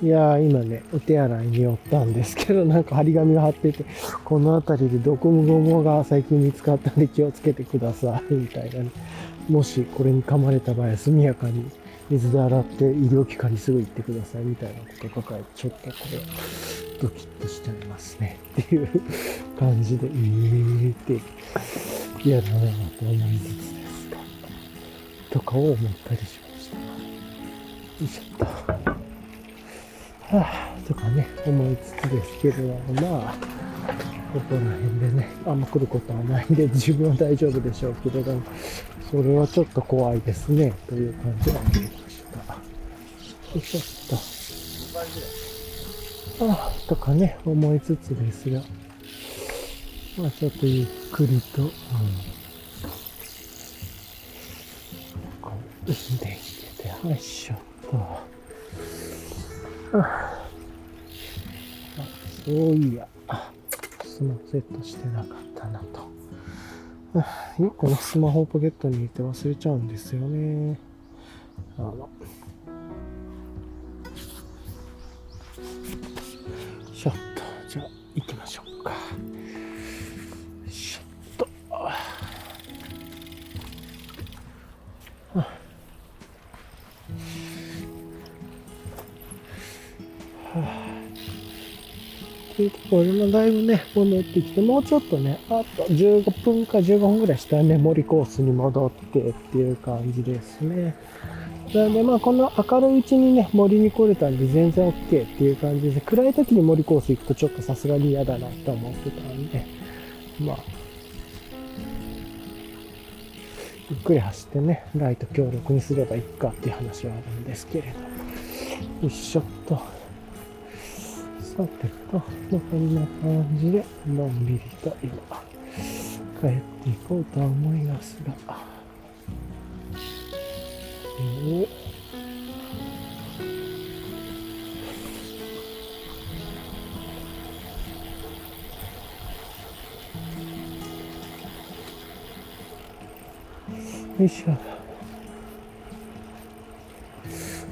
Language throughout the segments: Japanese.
いやー、今ね、お手洗いに寄ったんですけど、なんか張り紙が貼ってて、この辺りでドコモゴモが最近見つかったんで気をつけてください、みたいなね。もしこれに噛まれた場合は速やかに水で洗って医療機関にすぐ行ってください、みたいなこと書かれて、ちょっとこれ、ドキッとしちゃいますね、っていう感じで、って、嫌だなと思いつつですか、とかを思ったりしました。よいしょっと。はあ、とかね、思いつつですけれども、まあ、ここら辺でね、あんま来ることはないんで、自分は大丈夫でしょうけれども、それはちょっと怖いですね、という感じがありました。よいしょっと。はあ、とかね、思いつつですが、まあちょっとゆっくりと、こう、運転してて、よいしょっと。あ、そういや、スマホセットしてなかったなと。よくスマホをポケットに入れて忘れちゃうんですよね。ちょっと、じゃあ行きましょうか。ちょっと。これもだいぶね、戻ってきて、もうちょっとね、あと15分か15分ぐらいしたらね、森コースに戻ってっていう感じですね。なのでまあ、この明るいうちにね、森に来れたんで全然 OK っていう感じで、暗い時に森コース行くとちょっとさすがに嫌だなと思ってたんで、まあ、ゆっくり走ってね、ライト強力にすればいいかっていう話はあるんですけれど。よいしょっと。さてと、こんな感じで、のんびりと今、帰っていこうとは思いますが。よいしょ。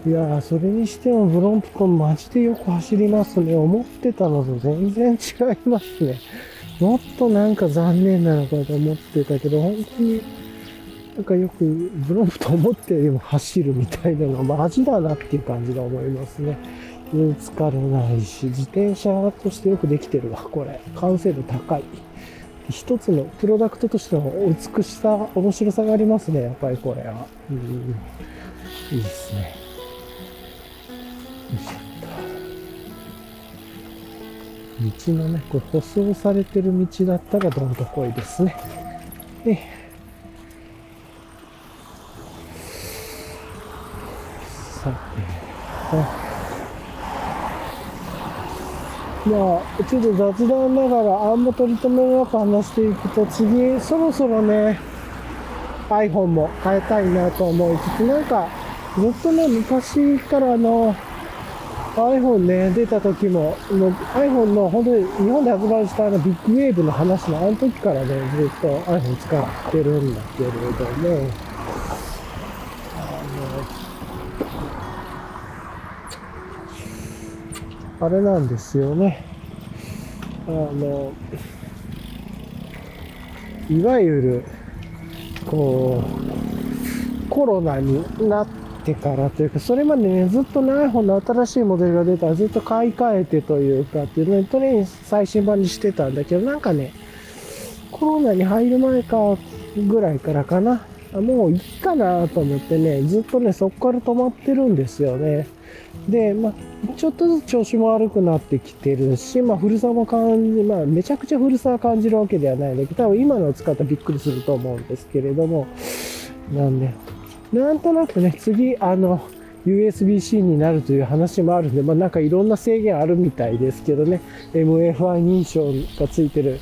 いやー、それにしてもブロンプコンマジでよく走りますね。思ってたのと全然違いますね。もっとなんか残念なのかと思ってたけど、本当になんかよくブロンプと思ってよりも走るみたいなのマジだなっていう感じが思いますね。疲れないし、自転車としてよくできてるわ、これ。完成度高い。一つのプロダクトとしての美しさ、面白さがありますね、やっぱりこれは。うん、いいですね。道のね、これ舗装されてる道だったらどんどこいですね。さて、まあちょっと雑談ながらあんま取り留めなく話していくと、次そろそろね iPhone も変えたいなと思いつつ、なんかずっとね、昔からのiPhone ね、出た時も、iPhone の本当に日本で発売したビッグウェーブの話のあの時からね、ずっと iPhone 使ってるんだけれども、あれなんですよね。いわゆる、こう、コロナになって、からというか、それまでね、ずっと iPhone の新しいモデルが出たらずっと買い替えてというかっていうのに、とりあえず最新版にしてたんだけど、なんかね、コロナに入る前かぐらいからかな、もういいかなと思ってね、ずっとね、そこから止まってるんですよね。で、まあ、ちょっとずつ調子も悪くなってきてるし、まあ、古さもまあ、めちゃくちゃ古さは感じるわけではないんだけど、多分今の使ったらびっくりすると思うんですけれども、なんで、なんとなくね、次、USB-C になるという話もあるんで、まあなんかいろんな制限あるみたいですけどね、MFI 認証がついてる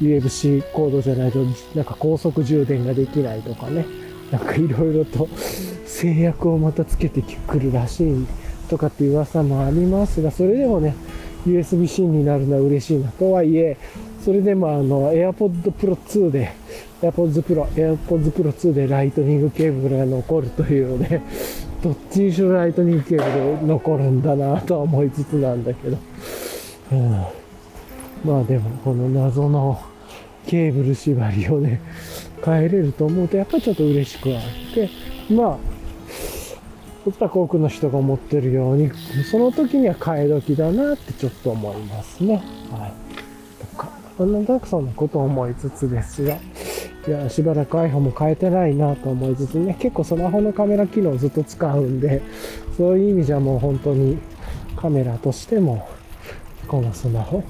USB-C コードじゃないと、なんか高速充電ができないとかね、なんかいろいろと制約をまたつけてくるらしいとかっていう噂もありますが、それでもね、USB-C になるのは嬉しいなとはいえ、それでもAirPods Pro 2で、AirPods Pro 2でライトニングケーブルが残るというね、どっちにしろライトニングケーブル残るんだなとは思いつつなんだけど、うん、まあでもこの謎のケーブル縛りをね変えれると思うとやっぱりちょっと嬉しくはあって、まあ全く多くの人が思ってるようにその時には替え時だなってちょっと思いますね。はい、とかなんかそんなことを思いつつですが、いやしばらく iPhone も変えてないなと思いつつね、結構スマホのカメラ機能をずっと使うんで、そういう意味じゃもう本当にカメラとしてもこのスマホ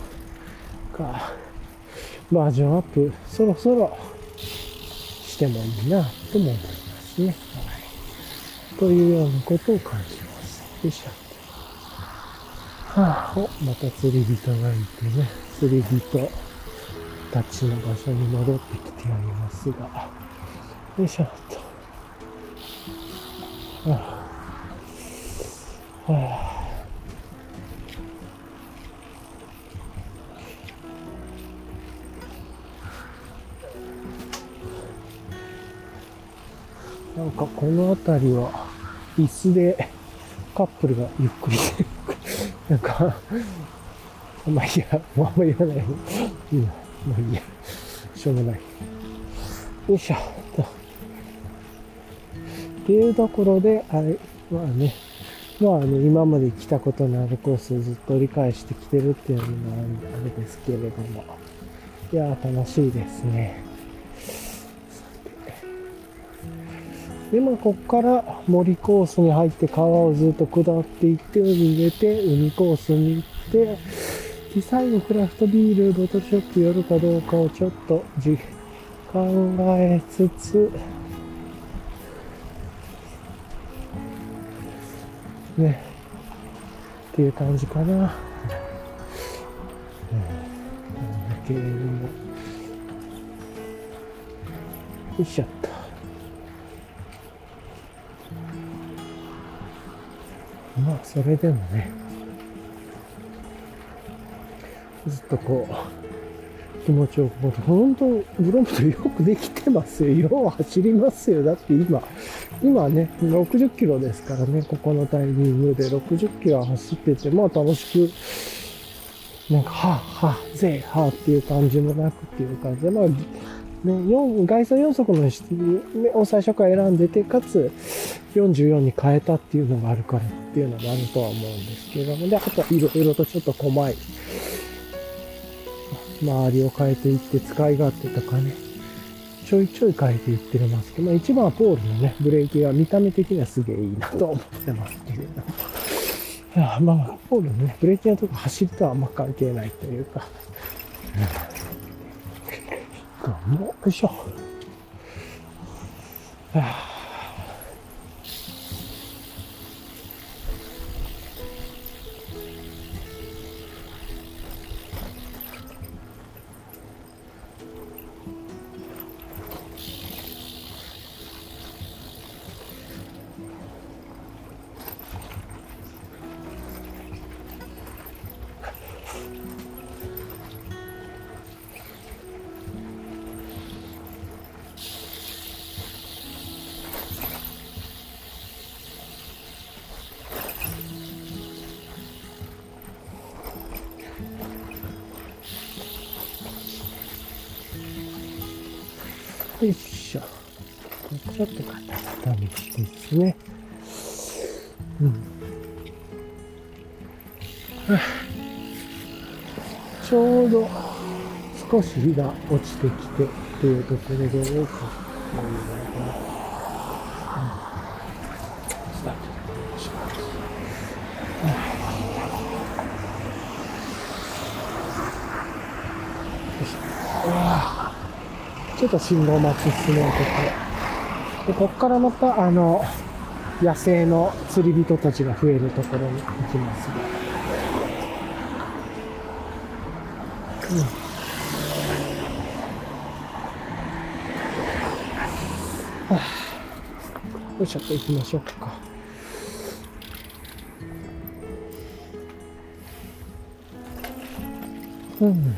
がバージョンアップそろそろしてもいいなとも思いますね。というようなことを感じます。よいしょ。はあ、お、また釣り人がいてね、釣り人たちの場所に戻ってきておりますが、よいしょっと。はあ、はあ、なんかこの辺りは、椅子でカップルがゆっくりなんかまあいやもう言わない、うん、まあいいやしょうがない、よいしょとっていうところで、あれまあね、まあね、今まで来たことのあるコースをずっと理解してきてるっていうのがあれですけれども、いや楽しいですね。で、まあ、ここから森コースに入って川をずっと下っていって海に出て海コースに行って、最後クラフトビールボトルショップ寄るかどうかをちょっと考えつつ、ね、っていう感じかな。なんだけれども。よいしょっと。まあそれでもねずっとこう気持ちをこう本当ブロンプトンよくできてますよ、よう走りますよ。だって今ね60キロですからね、ここのタイミングで60キロ走ってて、まあ楽しくなんかはぁはぁぜぇはぁっていう感じもなくっていう感じで、まあね、外装4速のを最初から選んでて、かつ44に変えたっていうのがあるからっていうのもあるとは思うんですけれども、であといろいろとちょっと細い周りを変えていって使い勝手とかねちょいちょい変えていってますけど、まあ、一番はポールのねブレーキが見た目的にはすげえいいなと思ってますけれども、いやまあポールのねブレーキのとこ走りとはあんま関係ないというか、よいしょ、はあ、よいしょ。ちょっとカタカタにしてですね。うん。はあ、ちょうど少し日が落ちてきてっていうところでどうか。ちょっと信号待ち進めるところ。で、こっからまた、野生の釣り人たちが増えるところに行きますが。うん。はぁ。よいしょっと行きましょうか。うん。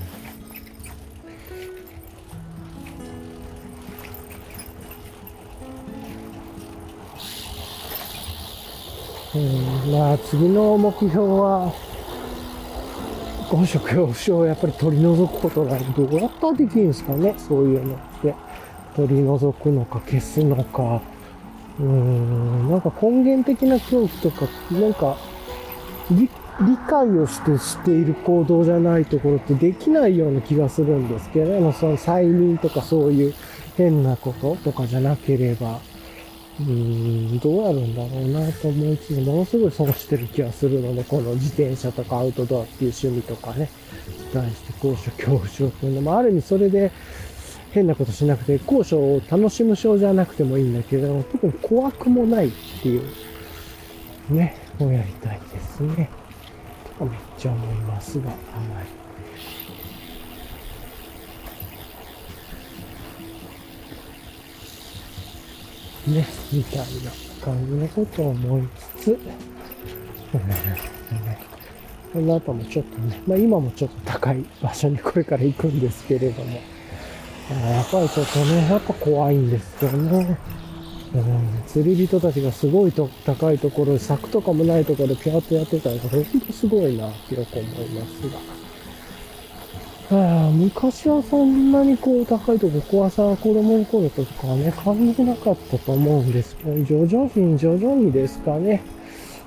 まあ次の目標は本職恐怖症をやっぱり取り除くことがどうやったらできるんですかね、そういうのって。取り除くのか消すのか、なんか根源的な恐怖とか、なんか理解をしている行動じゃないところってできないような気がするんですけどね、その催眠とかそういう変なこととかじゃなければ、どうなるんだろうなと思いつつ、ものすごい損してる気がするので、この自転車とかアウトドアっていう趣味とかね、対して高所恐怖症っていうのも、ある意味それで変なことしなくて、高所を楽しむ症じゃなくてもいいんだけれども、特に怖くもないっていう、ね、をやりたいですね。とかめっちゃ思いますが、はい。ね、みたいな感じのことを思いつつ、この後もちょっとね、まあ今もちょっと高い場所にこれから行くんですけれども、やっぱりちょっとね、やっぱ怖いんですよね。釣り人たちがすごいと高いところ、柵とかもないところでピャーッとやってたのが本当すごいなってよく思いますが。昔はそんなにこう高いとこ怖さ、子供の頃とかはね、感じなかったと思うんですけど、徐々にですかね、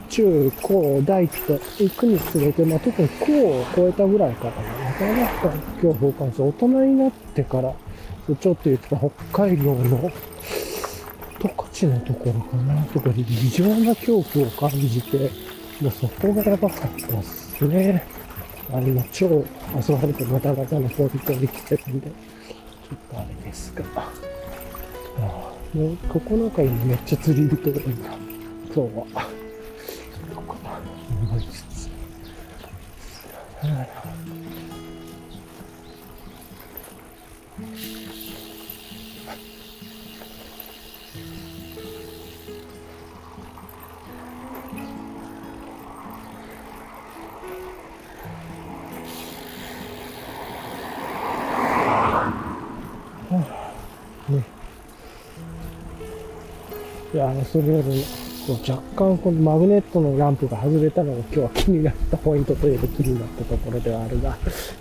中、高、大と行くにつれて、まあ特に高を超えたぐらいからね、なかなか恐怖を感じて、大人になってから、ちょっと言ってた北海道の十勝のところかな、とかで異常な恐怖を感じて、もうそこがやばかったですね。今超遊ばれてガタガタのポリポリ来てるんで、ちょっとあれですが。ここなんか今めっちゃ釣り人がいるな、今日は。ここかな、思いつつ。それよりも若干このマグネットのランプが外れたのが今日は気になったポイントといえば気になったところではあるが、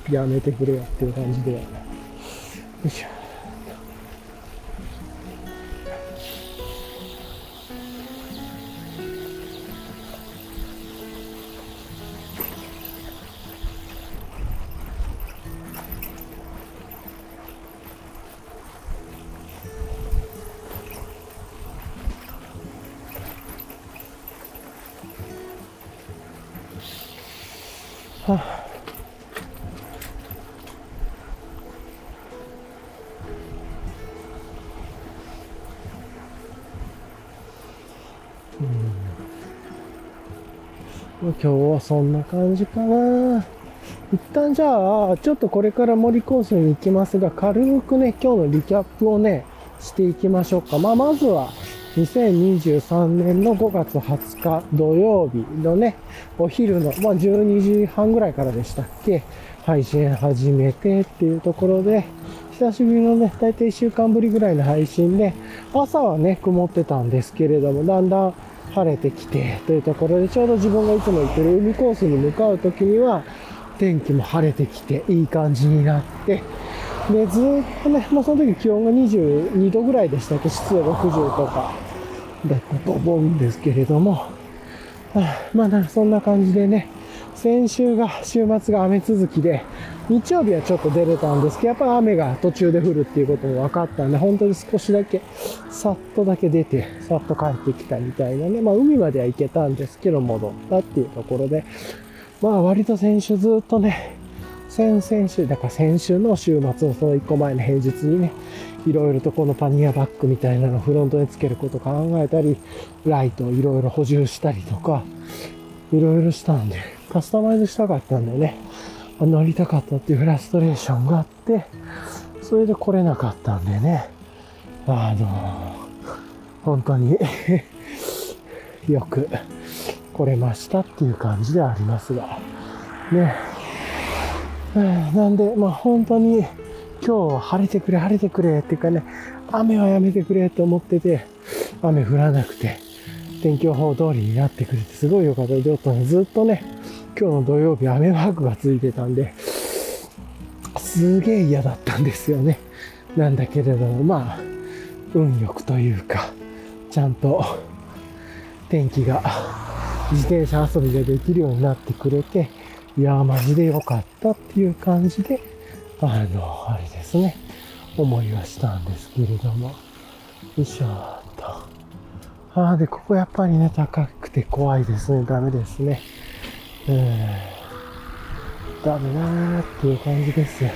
やめてくれよっていう感じではない。よいしょ。今日はそんな感じかな。一旦じゃあ、ちょっとこれから森コースに行きますが、軽くね、今日のリキャップをね、していきましょうか。まあ、まずは、2023年の5月20日土曜日のね、お昼の、まあ、12時半ぐらいからでしたっけ、配信始めてっていうところで、久しぶりのね、大体1週間ぶりぐらいの配信で、朝はね、曇ってたんですけれども、だんだん、晴れてきてというところで、ちょうど自分がいつも行ってる海コースに向かうときには天気も晴れてきていい感じになって、でずーっとね、まあ、その時気温が22度ぐらいでしたけど、湿度60とかだったと思うんですけれども、まあなんかそんな感じでね、先週が週末が雨続きで、日曜日はちょっと出れたんですけど、やっぱり雨が途中で降るっていうことも分かったんで、本当に少しだけ、さっとだけ出て、さっと帰ってきたみたいなね、まあ海までは行けたんですけど、戻ったっていうところで、まあ割と先週ずっとね、先週の週末のその1個前の平日にね、いろいろとこのパニアバッグみたいなのをフロントにつけることを考えたり、ライトをいろいろ補充したりとか、いろいろしたんで、カスタマイズしたかったんだよね。乗りたかったっていうフラストレーションがあって、それで来れなかったんでね、本当によく来れましたっていう感じではありますが、ね。なんで、まあ本当に今日は晴れてくれっていうかね、雨はやめてくれと思ってて、雨降らなくて、天気予報通りになってくれてすごい良かった。ちょっとね、ずっとね、今日の土曜日雨マークがついてたんで、すげえ嫌だったんですよね。なんだけれども、まあ、運良くというか、ちゃんと天気が自転車遊びができるようになってくれて、いやーマジで良かったっていう感じで、あれですね、思いはしたんですけれども。よいしょーっと。ああ、で、ここやっぱりね、高くて怖いですね。ダメですね。ダメなーっていう感じです。よ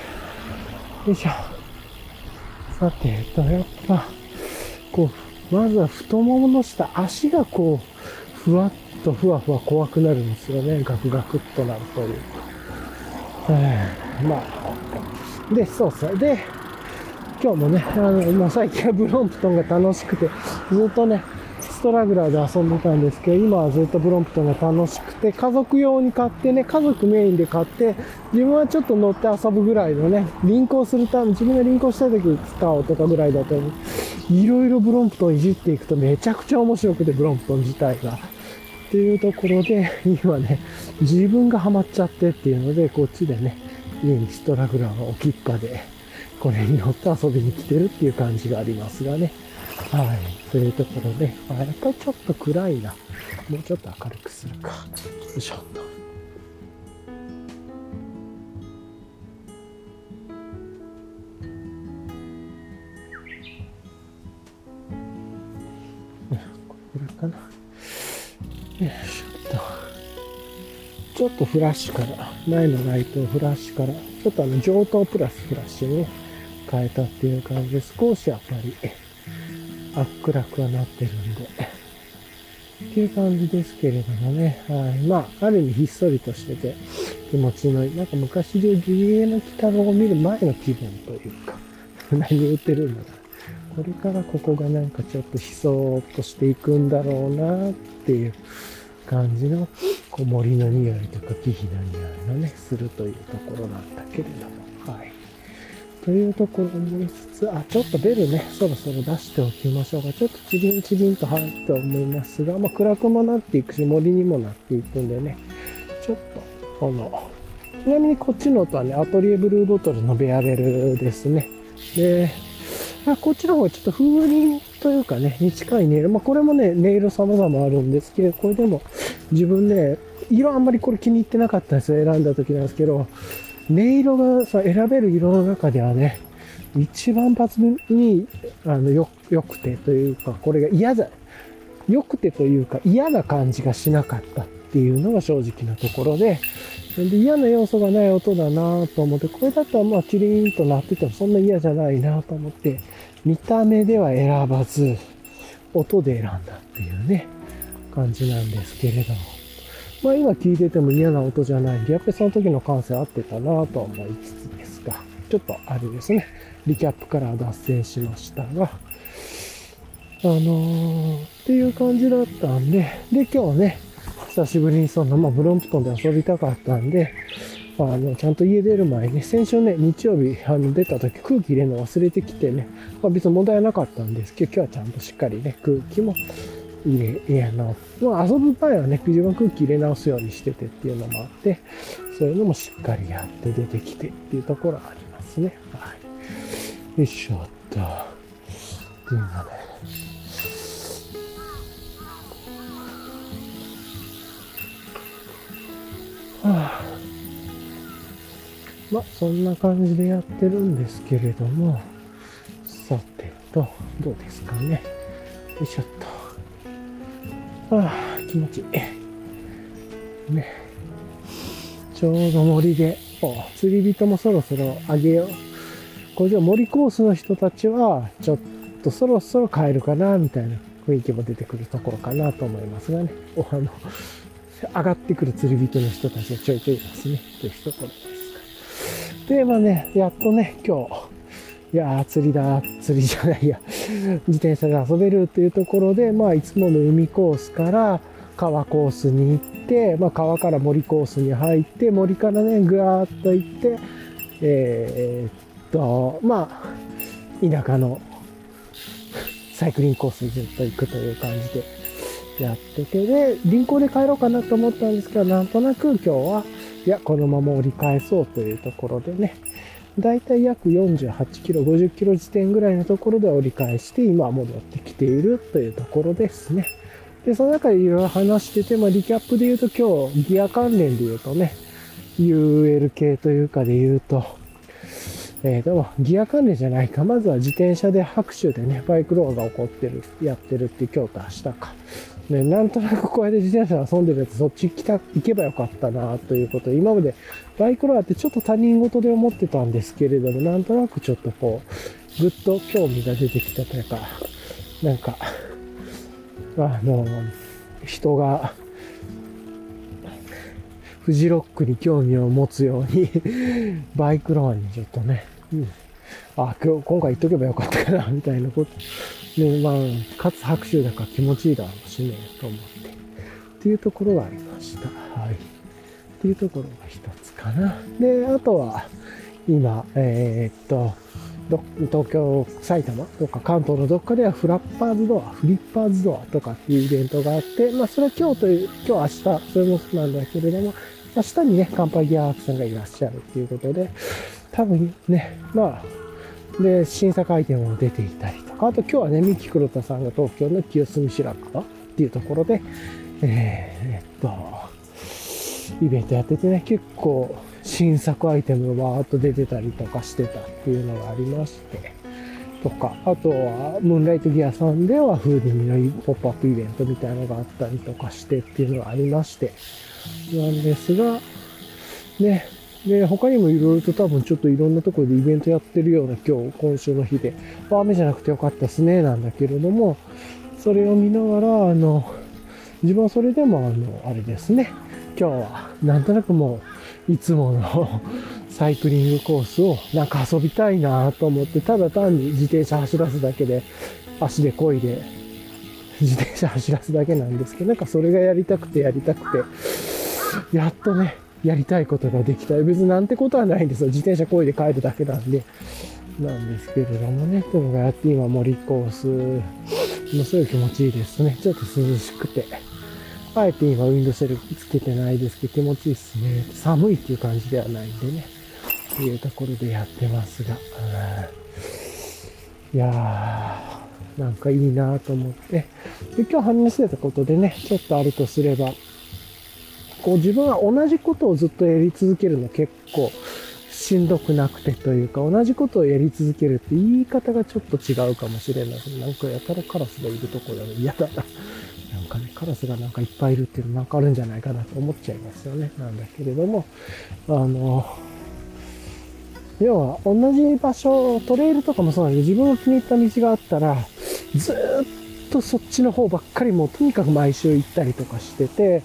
いしょ。さて、やっぱ、こう、まずは太ももの下、足がこう、ふわっとふわふわ怖くなるんですよね。ガクガクっとなるというか。まあ。で、そうそう。で、今日もね、もう最近はブロンプトンが楽しくて、ずっとね、ストラグラーで遊んでたんですけど、今はずっとブロンプトンが楽しくて、家族用に買ってね、家族メインで買って、自分はちょっと乗って遊ぶぐらいのね、輪行するため、自分が輪行したい時に使おうとかぐらいだと、いろいろブロンプトンいじっていくとめちゃくちゃ面白くて、ブロンプトン自体が。っていうところで、今ね、自分がハマっちゃってっていうので、こっちでね、家にストラグラーを置きっぱで、これに乗って遊びに来てるっていう感じがありますがね。はい。というところで、まあ、やっぱりちょっと暗いな。もうちょっと明るくするか。よいしょっと。これかな。よいしょっと。ちょっとフラッシュから、前のライトをフラッシュから、ちょっと上等プラスフラッシュね。変えたっていう感じで、少しやっぱり暗くはなってるんでっていう感じですけれどもね。はい。まあある意味ひっそりとしてて気持ちのいい、なんか昔で義英の鬼太郎を見る前の気分というか何言ってるんだろう。これからここがなんかちょっと悲壮としていくんだろうなっていう感じの、こう森の匂いとか木々の匂いのねするというところなんだけれども、はい。というところを思いつつ、ちょっとベルね、そろそろ出しておきましょうか。ちょっとチリンチリンと入って思いますが、まあ、暗くもなっていくし、森にもなっていくんでね、ちょっと、ちなみにこっちの音はね、アトリエブルーボトルのベアベルですね。で、こっちの方はちょっと風鈴というかね、に近いネイル。まあ、これもね、ネイル様々あるんですけど、これでも自分ね、色あんまりこれ気に入ってなかったんですよ、選んだ時なんですけど、音色がさ、選べる色の中ではね、一番抜群に、良くてというか、これが良くてというか、嫌な感じがしなかったっていうのが正直なところで、嫌な要素がない音だなと思って、これだったらまあ、チリーンとなっててもそんな嫌じゃないなと思って、見た目では選ばず、音で選んだっていうね、感じなんですけれども。まあ今聞いてても嫌な音じゃないんで、やっぱりその時の感性合ってたなぁと思いつつですが、ちょっとあれですね、リキャップから脱線しましたが、っていう感じだったんで、で今日ね、久しぶりにそんな、まあブロンプトンで遊びたかったんで、ちゃんと家出る前に、先週ね、日曜日出た時空気入れるの忘れてきてね、まあ別に問題はなかったんですけど、今日はちゃんとしっかりね、空気も、遊ぶ場合はね、自分は空気入れ直すようにしててっていうのもあって、そういうのもしっかりやって出てきてっていうところはありますね。はい。よいしょっと。っていうのね。まあ、そんな感じでやってるんですけれども、さてと、どうですかね。よいしょっと。気持ちいい。ね。ちょうど森で、釣り人もそろそろあげよう。これじゃ森コースの人たちは、ちょっとそろそろ帰るかな、みたいな雰囲気も出てくるところかなと思いますがね。上がってくる釣り人の人たちがちょいちょいいますね。というところです。で、まあね、やっとね、今日、いやー釣りじゃないや、自転車で遊べるっていうところで、まあいつもの海コースから川コースに行って、まあ川から森コースに入って、森からね、ぐわーっと行って、まあ、田舎のサイクリングコースにずっと行くという感じで、やってて、で、銀行で帰ろうかなと思ったんですけど、なんとなく今日は、いや、このまま折り返そうというところでね、だいたい約48キロ、50キロ地点ぐらいのところで折り返して、今戻ってきているというところですね。で、その中でいろいろ話してて、まあ、リキャップで言うと今日、ギア関連で言うとね、UL 系というかで言うと、ギア関連じゃないか。まずは自転車で拍手でね、バイクローが起こってる、やってるって今日と明日か。ね、なんとなくこうやって自転車遊んでるやつ、そっち行けばよかったなということで、今までバイクローってちょっと他人事で思ってたんですけれども、なんとなくちょっとこう、ぐっと興味が出てきたというか、なんか、人が、フジロックに興味を持つように、バイクローにちょっとね、今回行っとけばよかったかな、みたいなこと。ね、まあ、かつ拍手だから気持ちいいだろうしね、と思って。っていうところがありました。はい。っていうところが一つかな。で、あとは、今、東京、埼玉とか関東のどっかではフリッパーズドアとかっていうイベントがあって、まあそれは今日明日、それもそうなんだけれども、明日にね、乾杯ギアークさんがいらっしゃるっていうことで、多分ね、まあ、で、審査会見も出ていたりとか、あと今日はね、三木黒田さんが東京の清澄白河っていうところで、イベントやっててね、結構、新作アイテムがわーっと出てたりとかしてたっていうのがありまして、とか、あとは、ムーンライトギアさんではフーデミのポップアップイベントみたいなのがあったりとかしてっていうのがありまして、なんですが、ね、で、他にもいろいろと多分ちょっといろんなところでイベントやってるような今週の日で、雨じゃなくてよかったっすね、なんだけれども、それを見ながら、自分はそれでも、あれですね、今日は、なんとなくもう、いつものサイクリングコースをなんか遊びたいなと思って、ただ単に自転車走らすだけで、足で漕いで自転車走らすだけなんですけど、なんかそれがやりたくて、やっとね、やりたいことができた。別になんてことはないんですよ。自転車漕いで帰るだけなんですけれどもね、というのがやって今森コース、ものすごい気持ちいいですね。ちょっと涼しくて。あえて今ウィンドシェルつけてないですけど気持ちいいですね。寒いっていう感じではないんでね。っていうところでやってますが。いやー、なんかいいなと思って。で、今日話してたことでね、ちょっとあるとすれば、こう自分は同じことをずっとやり続けるの結構しんどくなくてというか、同じことをやり続けるって言い方がちょっと違うかもしれない。なんかやたらカラスがいるところだね。嫌だな。カラスがなんかいっぱいいるっていうのなんかあるんじゃないかなと思っちゃいますよね。なんだけれども、要は同じ場所、トレイルとかもそうなんで、自分の気に入った道があったら、ずっとそっちの方ばっかりもうとにかく毎週行ったりとかしてて、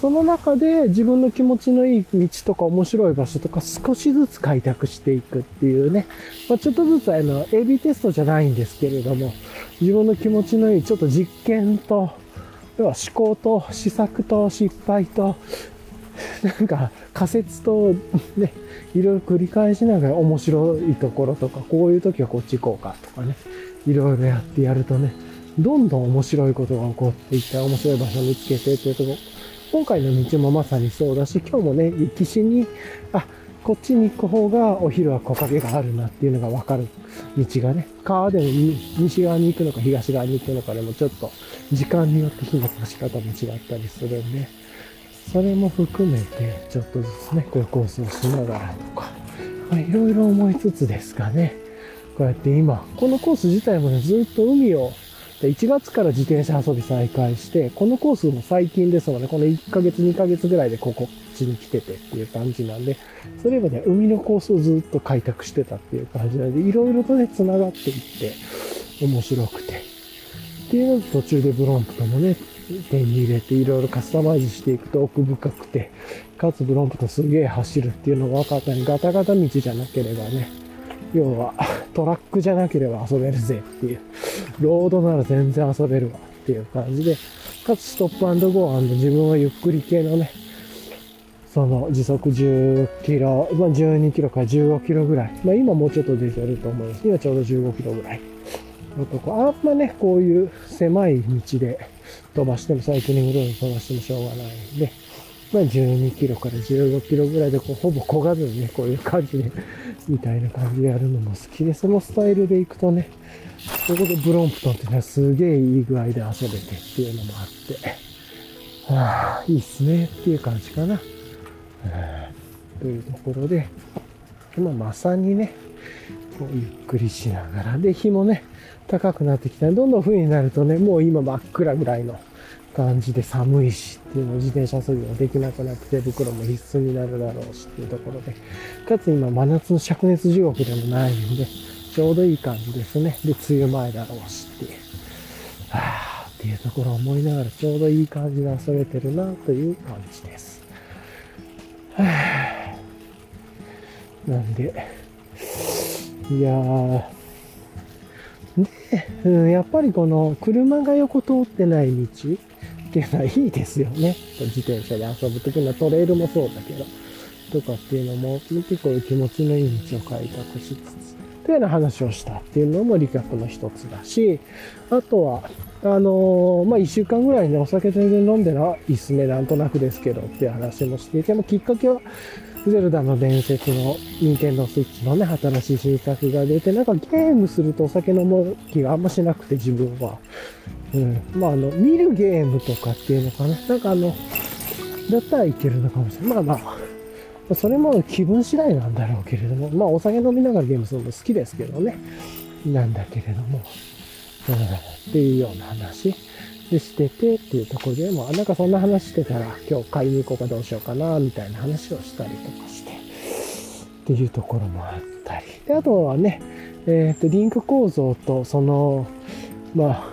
その中で自分の気持ちのいい道とか面白い場所とか少しずつ開拓していくっていうね。まあ、ちょっとずつAB テストじゃないんですけれども、自分の気持ちのいいちょっと実験と、要は思考と試作と失敗となんか仮説とね、いろいろ繰り返しながら面白いところとか、こういう時はこっち行こうかとかね、いろいろやってやるとね、どんどん面白いことが起こっていって、面白い場所を見つけてっていうところ、今回の道もまさにそうだし、今日もね、岸に、こっちに行く方がお昼は木陰があるなっていうのがわかる道がね、川でも西側に行くのか東側に行くのかでもちょっと時間によって火の差し方も違ったりするんで、それも含めてちょっとずつね、こういうコースをしながらとか、いろいろ思いつつですかね。こうやって今、このコース自体もね、ずっと海を、1月から自転車遊び再開して、このコースも最近ですもんね、この1ヶ月2ヶ月ぐらいでこっちに来ててっていう感じなんで、それ以外ね、海のコースをずっと開拓してたっていう感じなんで、いろいろとね、繋がっていって、面白くて。っていうので途中でブロンプトもね、手に入れていろいろカスタマイズしていくと奥深くて、かつブロンプトすげえ走るっていうのが分かったね、ガタガタ道じゃなければね、要はトラックじゃなければ遊べるぜっていう、ロードなら全然遊べるわっていう感じで、かつストップ&ゴー&自分はゆっくり系のね、その時速10キロ、まあ、12キロから15キロぐらい、まあ今もうちょっと出てると思うんですけど、今ちょうど15キロぐらいのとこ、あんまね、こういう狭い道で飛ばしても、サイクリングロードで飛ばしてもしょうがないんで、まあ12キロから15キロぐらいで、こう、ほぼ漕がずにね、こういう感じで、みたいな感じでやるのも好きで、そのスタイルで行くとね、そこでブロンプトンってね、すげえいい具合で遊べてっていうのもあって、はあ、いいっすねっていう感じかな。というところで、まあまさにね、こうゆっくりしながら、で、日もね、高くなってきたら、どんどん冬になるとね、もう今真っ暗ぐらいの感じで寒いしっていうのを自転車操業できなくなって手袋も必須になるだろうしっていうところで、かつ今真夏の灼熱地獄でもないんで、ちょうどいい感じですね。で、梅雨前だろうしっていう、はぁっていうところを思いながら、ちょうどいい感じで遊べてるなという感じです。はぁ。なんで、いやー、で、やっぱりこの車が横通ってない道っていうのはいいですよね。自転車で遊ぶときのトレイルもそうだけど、とかっていうのも、結構気持ちのいい道を開拓しつつ、というような話をしたっていうのも理覚の一つだし、あとは、まあ、一週間ぐらいね、お酒全然飲んでないっすね、なんとなくですけどっていう話もしていて、もきっかけは、ゼルダの伝説の任天堂スイッチのね、新しい新作が出て、なんかゲームするとお酒飲む気があんましなくて、自分は。うん。まあ、見るゲームとかっていうのかな。なんかだったらいけるのかもしれない。まあまあ。それも気分次第なんだろうけれども、まあお酒飲みながらゲームするの好きですけどね。なんだけれども、っていうような話でしててっていうところで、もうなんかそんな話してたら今日買いに行こうかどうしようかな、みたいな話をしたりとかして、っていうところもあったり。で、あとはね、リンク構造とその、まあ、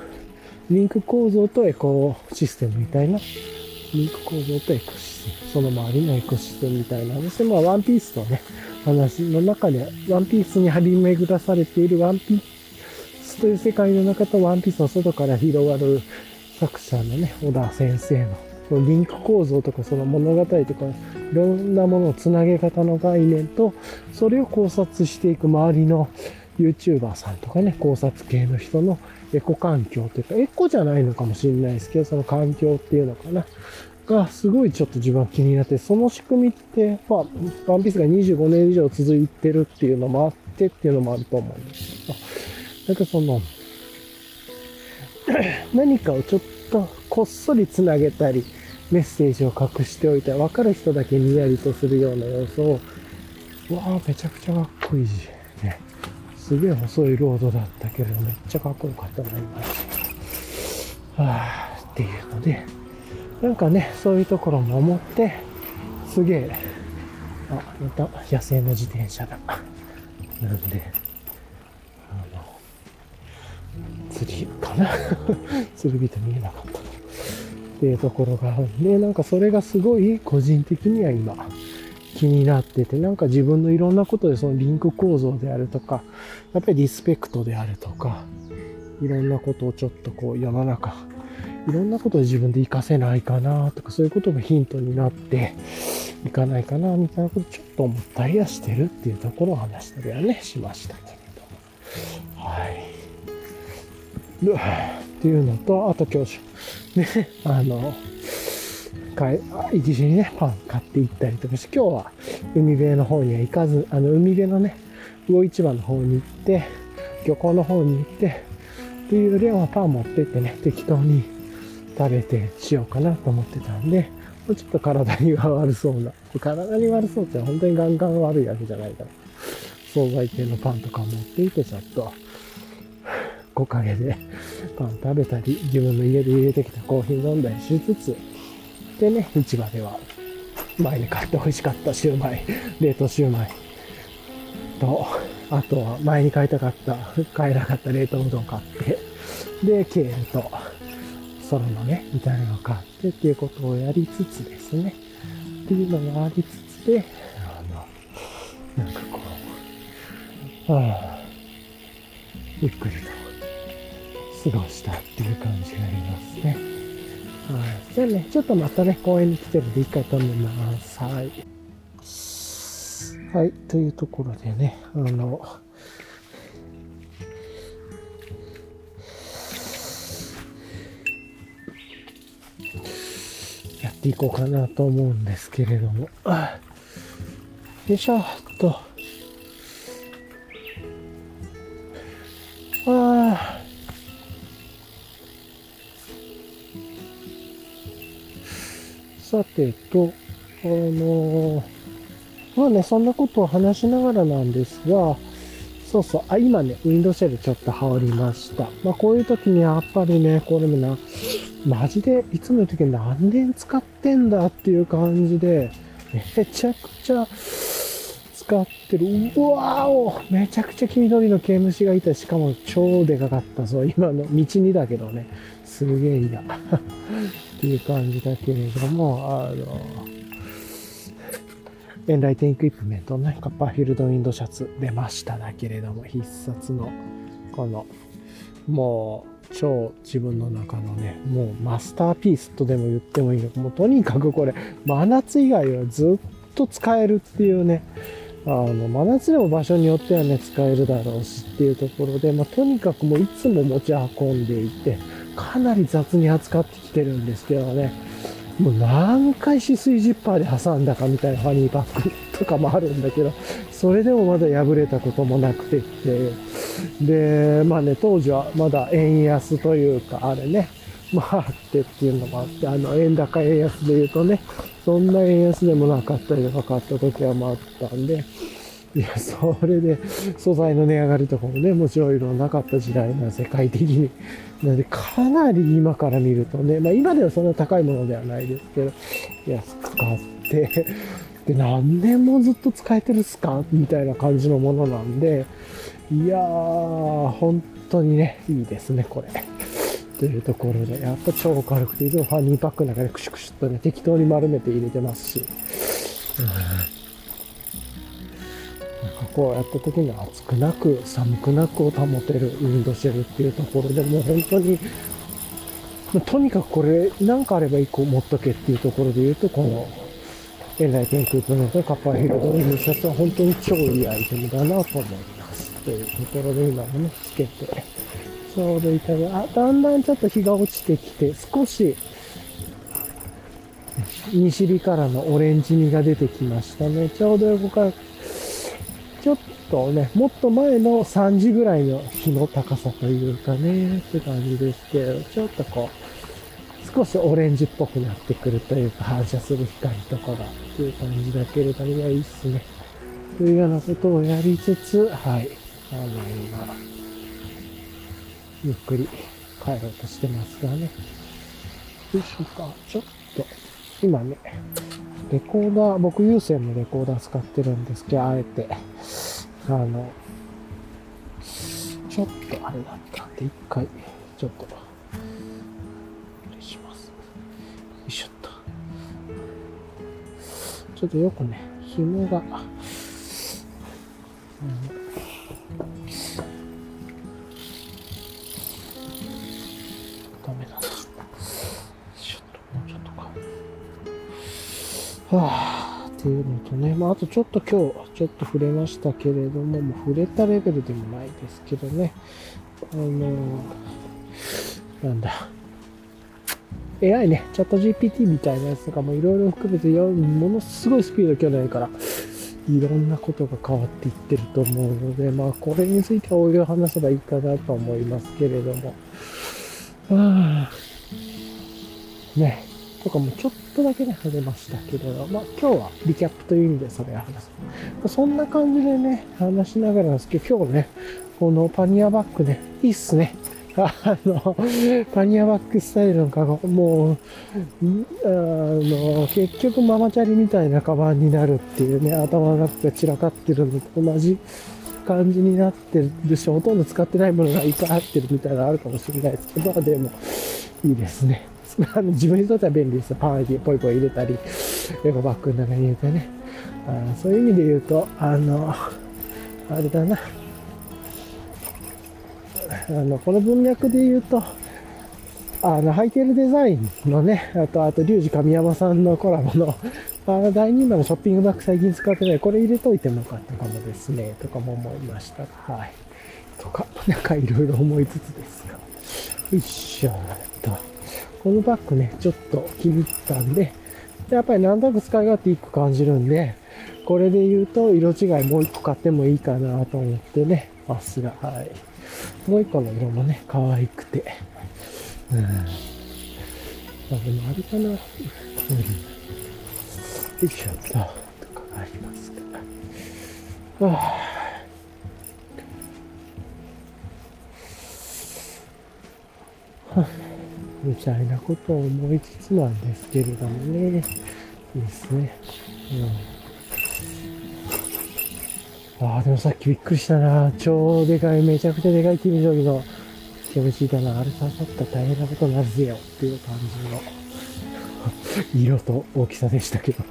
リンク構造とエコシステムみたいな、リンク構造とエコシステム。その周りのエコシステムみたいな話で、まあ、ワンピースとね、話の中で、ワンピースに張り巡らされているワンピースという世界の中と、ワンピースの外から広がる作者のね、小田先生の、そのリンク構造とか、その物語とか、いろんなものをつなげ方の概念と、それを考察していく周りの YouTuber さんとかね、考察系の人のエコ環境というか、エコじゃないのかもしれないですけど、その環境っていうのかな。がすごいちょっと自分は気になって、その仕組みって、まあ、ワンピースが25年以上続いてるっていうのもあってっていうのもあると思うんですけど、なんかその何かをちょっとこっそりつなげたり、メッセージを隠しておいたり、分かる人だけにやりとするような要素を、うわーめちゃくちゃかっこいいね。すげえ細いロードだったけれど、めっちゃかっこよかったな今。はぁっていうので、なんかね、そういうところも思って、すげえ、あ、また野生の自転車だ。なんで、釣りかな釣り人見えなかった。っていうところがあるんで、なんかそれがすごい個人的には今、気になってて、なんか自分のいろんなことで、そのリンク構造であるとか、やっぱりリスペクトであるとか、いろんなことをちょっとこう世の中、いろんなことを自分で活かせないかなとか、そういうことがヒントになっていかないかなみたいなことをちょっと思ったりはしてるっていうところを話したりはね、しましたけれど。はい。っていうのと、あと今日、ね、イギリスにね、パン買って行ったりとかして、今日は海辺の方には行かず、海辺のね、魚市場の方に行って、漁港の方に行って、っていうよりはパン持ってってね、適当に食べてしようかなと思ってたんで、もうちょっと体には悪そうな、体に悪そうって本当にガンガン悪いわけじゃないから、惣菜系のパンとか持っていて、ちょっと、木陰でパン食べたり、自分の家で入れてきたコーヒー飲んだりしつつ、でね、市場では、前に買って美味しかったシューマイ、冷凍シューマイと、あとは前に買えなかった冷凍うどん買って、で、ケールと、ソロのね、みたいなのを買ってっていうことをやりつつですね。っていうのもありつつで、なんかこう、ゆっくりと過ごしたっていう感じがありますね。はい。じゃあね、ちょっとまたね、公園に来てるんで一回止めます。はい。はい、というところでね、っていこうかなと思うんですけれども、よいしょっと、さてと、まあね、そんなことを話しながらなんですが、そうそう、今ね、ウィンドシェルちょっと羽織りました。まあこういう時にやっぱりね、これもマジでいつもの時に何年使ってんだっていう感じで、めちゃくちゃ使ってる。うわー、めちゃくちゃ黄緑の毛虫がいた。しかも超でかかった。そう、今の道にだけどね、すげえいいな。っていう感じだけれども、エンライテンエクイプメントのね、カッパーフィールドウィンドシャツ出ましただけれども、必殺の、この、もう、超自分の中のね、もうマスターピースとでも言ってもいいの。もうとにかくこれ、真夏以外はずっと使えるっていうね、真夏でも場所によってはね、使えるだろうしっていうところで、まあ、とにかくもういつも持ち運んでいて、かなり雑に扱ってきてるんですけどね、もう何回止水ジッパーで挟んだかみたいなファニーバッグとかもあるんだけど、それでもまだ破れたこともなくてって、で、まあね、当時はまだ円安というか、あれね、まあっていうのもあって、円高円安で言うとね、そんな円安でもなかったりとか買った時はあったんで、いや、それで、素材の値上がりとかもね、もちろんいろいろなかった時代な、世界的に。なので、かなり今から見るとね、まあ今ではそんな高いものではないですけど、安く買って、で、何年もずっと使えてるっすかみたいな感じのものなんで、いやー、本当にね、いいですね、これ。というところで、やっぱ超軽くて、いつもファニーパックの中でクシュクシュっとね、適当に丸めて入れてますし。こうやった時に暑くなく寒くなくを保てるウィンドシェルっていうところで、もう本当にとにかくこれ何かあれば1個持っとけっていうところで言うと、このエンライテンクープのカッパーフィールドウィンドシャツは本当に超いいアイテムだなと思いますというところで、今もねつけてちょうどいたが、だんだんちょっと日が落ちてきて、少し西日からのオレンジ味が出てきましたね。ちょうど横からちょっとね、もっと前の3時ぐらいの日の高さというかね、って感じですけど、ちょっとこう、少しオレンジっぽくなってくるというか、反射する光とかが、っていう感じだけれども、いや、いいっすね。というようなことをやりつつ、はい、今、ゆっくり帰ろうとしてますがね。どうしようか、ちょっと、今ね、レコーダー、僕有線のレコーダー使ってるんですけど、あえて、ちょっとあれだったんで、一回、ちょっと、失礼します。よいしょっと。ちょっとよくね、紐が、ダメだな。っていうのとね、まあ、あとちょっと今日、ちょっと触れましたけれども、もう触れたレベルでもないですけどね、なんだ、AI ね、チャット GPT みたいなやつとかもいろいろ含めて、ものすごいスピード去年から、いろんなことが変わっていってると思うので、まあ、これについてはおいろいろ話せばいいかなと思いますけれども、ね、とかもちょっとだけね、励ましたけど、まあ今日はリキャップという意味でそれを話す。そんな感じでね、話しながらなんですけど、今日ね、このパニアバッグね、いいっすね。パニアバッグスタイルのカゴ、もう、結局ママチャリみたいなカバンになるっていうね、頭の中が散らかってるのと同じ感じになってるし、ほとんど使ってないものがいっぱい入ってるみたいなのあるかもしれないですけど、でも、いいですね。自分にとっては便利です。パンにポイポイ入れたり、エコバッグの中に入れてね。そういう意味で言うと、あれだな。この文脈で言うと、ハイテールデザインのね、あと、リュウジ神山さんのコラボの、第2番のショッピングバッグ最近使ってない。これ入れといてもよかったかもですね、とかも思いました。はい。とか、なんかいろいろ思いつつですが。よいしょ、このバッグね、ちょっと気に入ったんで、でやっぱりなんとなく使い勝手1個感じるんで、これで言うと色違いもう1個買ってもいいかなと思ってね、ますが、はい。もう1個の色もね、可愛くて。あ、でもあれかな。よいしょっと、とかありますか。はあみたいなことを思いつつなんですけれどもね。いいですね。うん、ああ、でもさっきびっくりしたな。超でかい、めちゃくちゃでかいキビジョギの気持ちいいかな。あれ刺さったら大変なことになるぜよっていう感じの色と大きさでしたけど。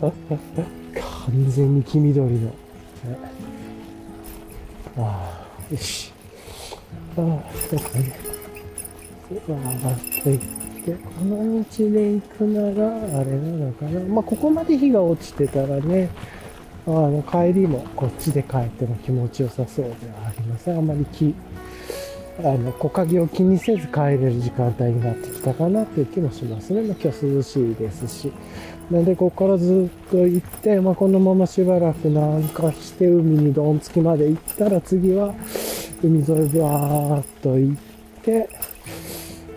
完全に黄緑の。ああ、よし。ああ、どうかね。上がっていって、この道で行くなら、あれなのかな。まあ、ここまで日が落ちてたらね、帰りもこっちで帰っても気持ちよさそうではありません。あまり木陰を気にせず帰れる時間帯になってきたかなっていう気もしますね。まあ、今日涼しいですし。なんで、ここからずっと行って、まあ、このまましばらく南下して、海にどんつきまで行ったら、次は、海沿いバーっと行って、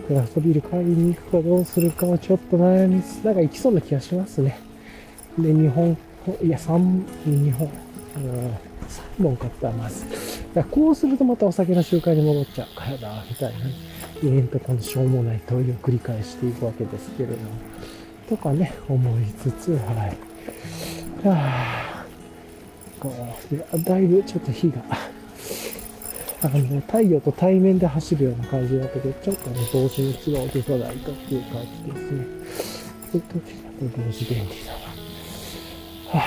クラフトビール買いに行くかどうするかをちょっと悩みつつ、なんか行きそうな気がしますね。で、3本買ったらます。だからこうするとまたお酒の集会に戻っちゃうからだ、みたいな。永遠とこのしょうもない問いを繰り返していくわけですけれども。とかね、思いつつ、はい。こうで、だいぶちょっと火が。太陽と対面で走るような感じだったけど、ちょっとね、同時に違う消さないとっていう感じですね。そういう時だと同時便利だな。は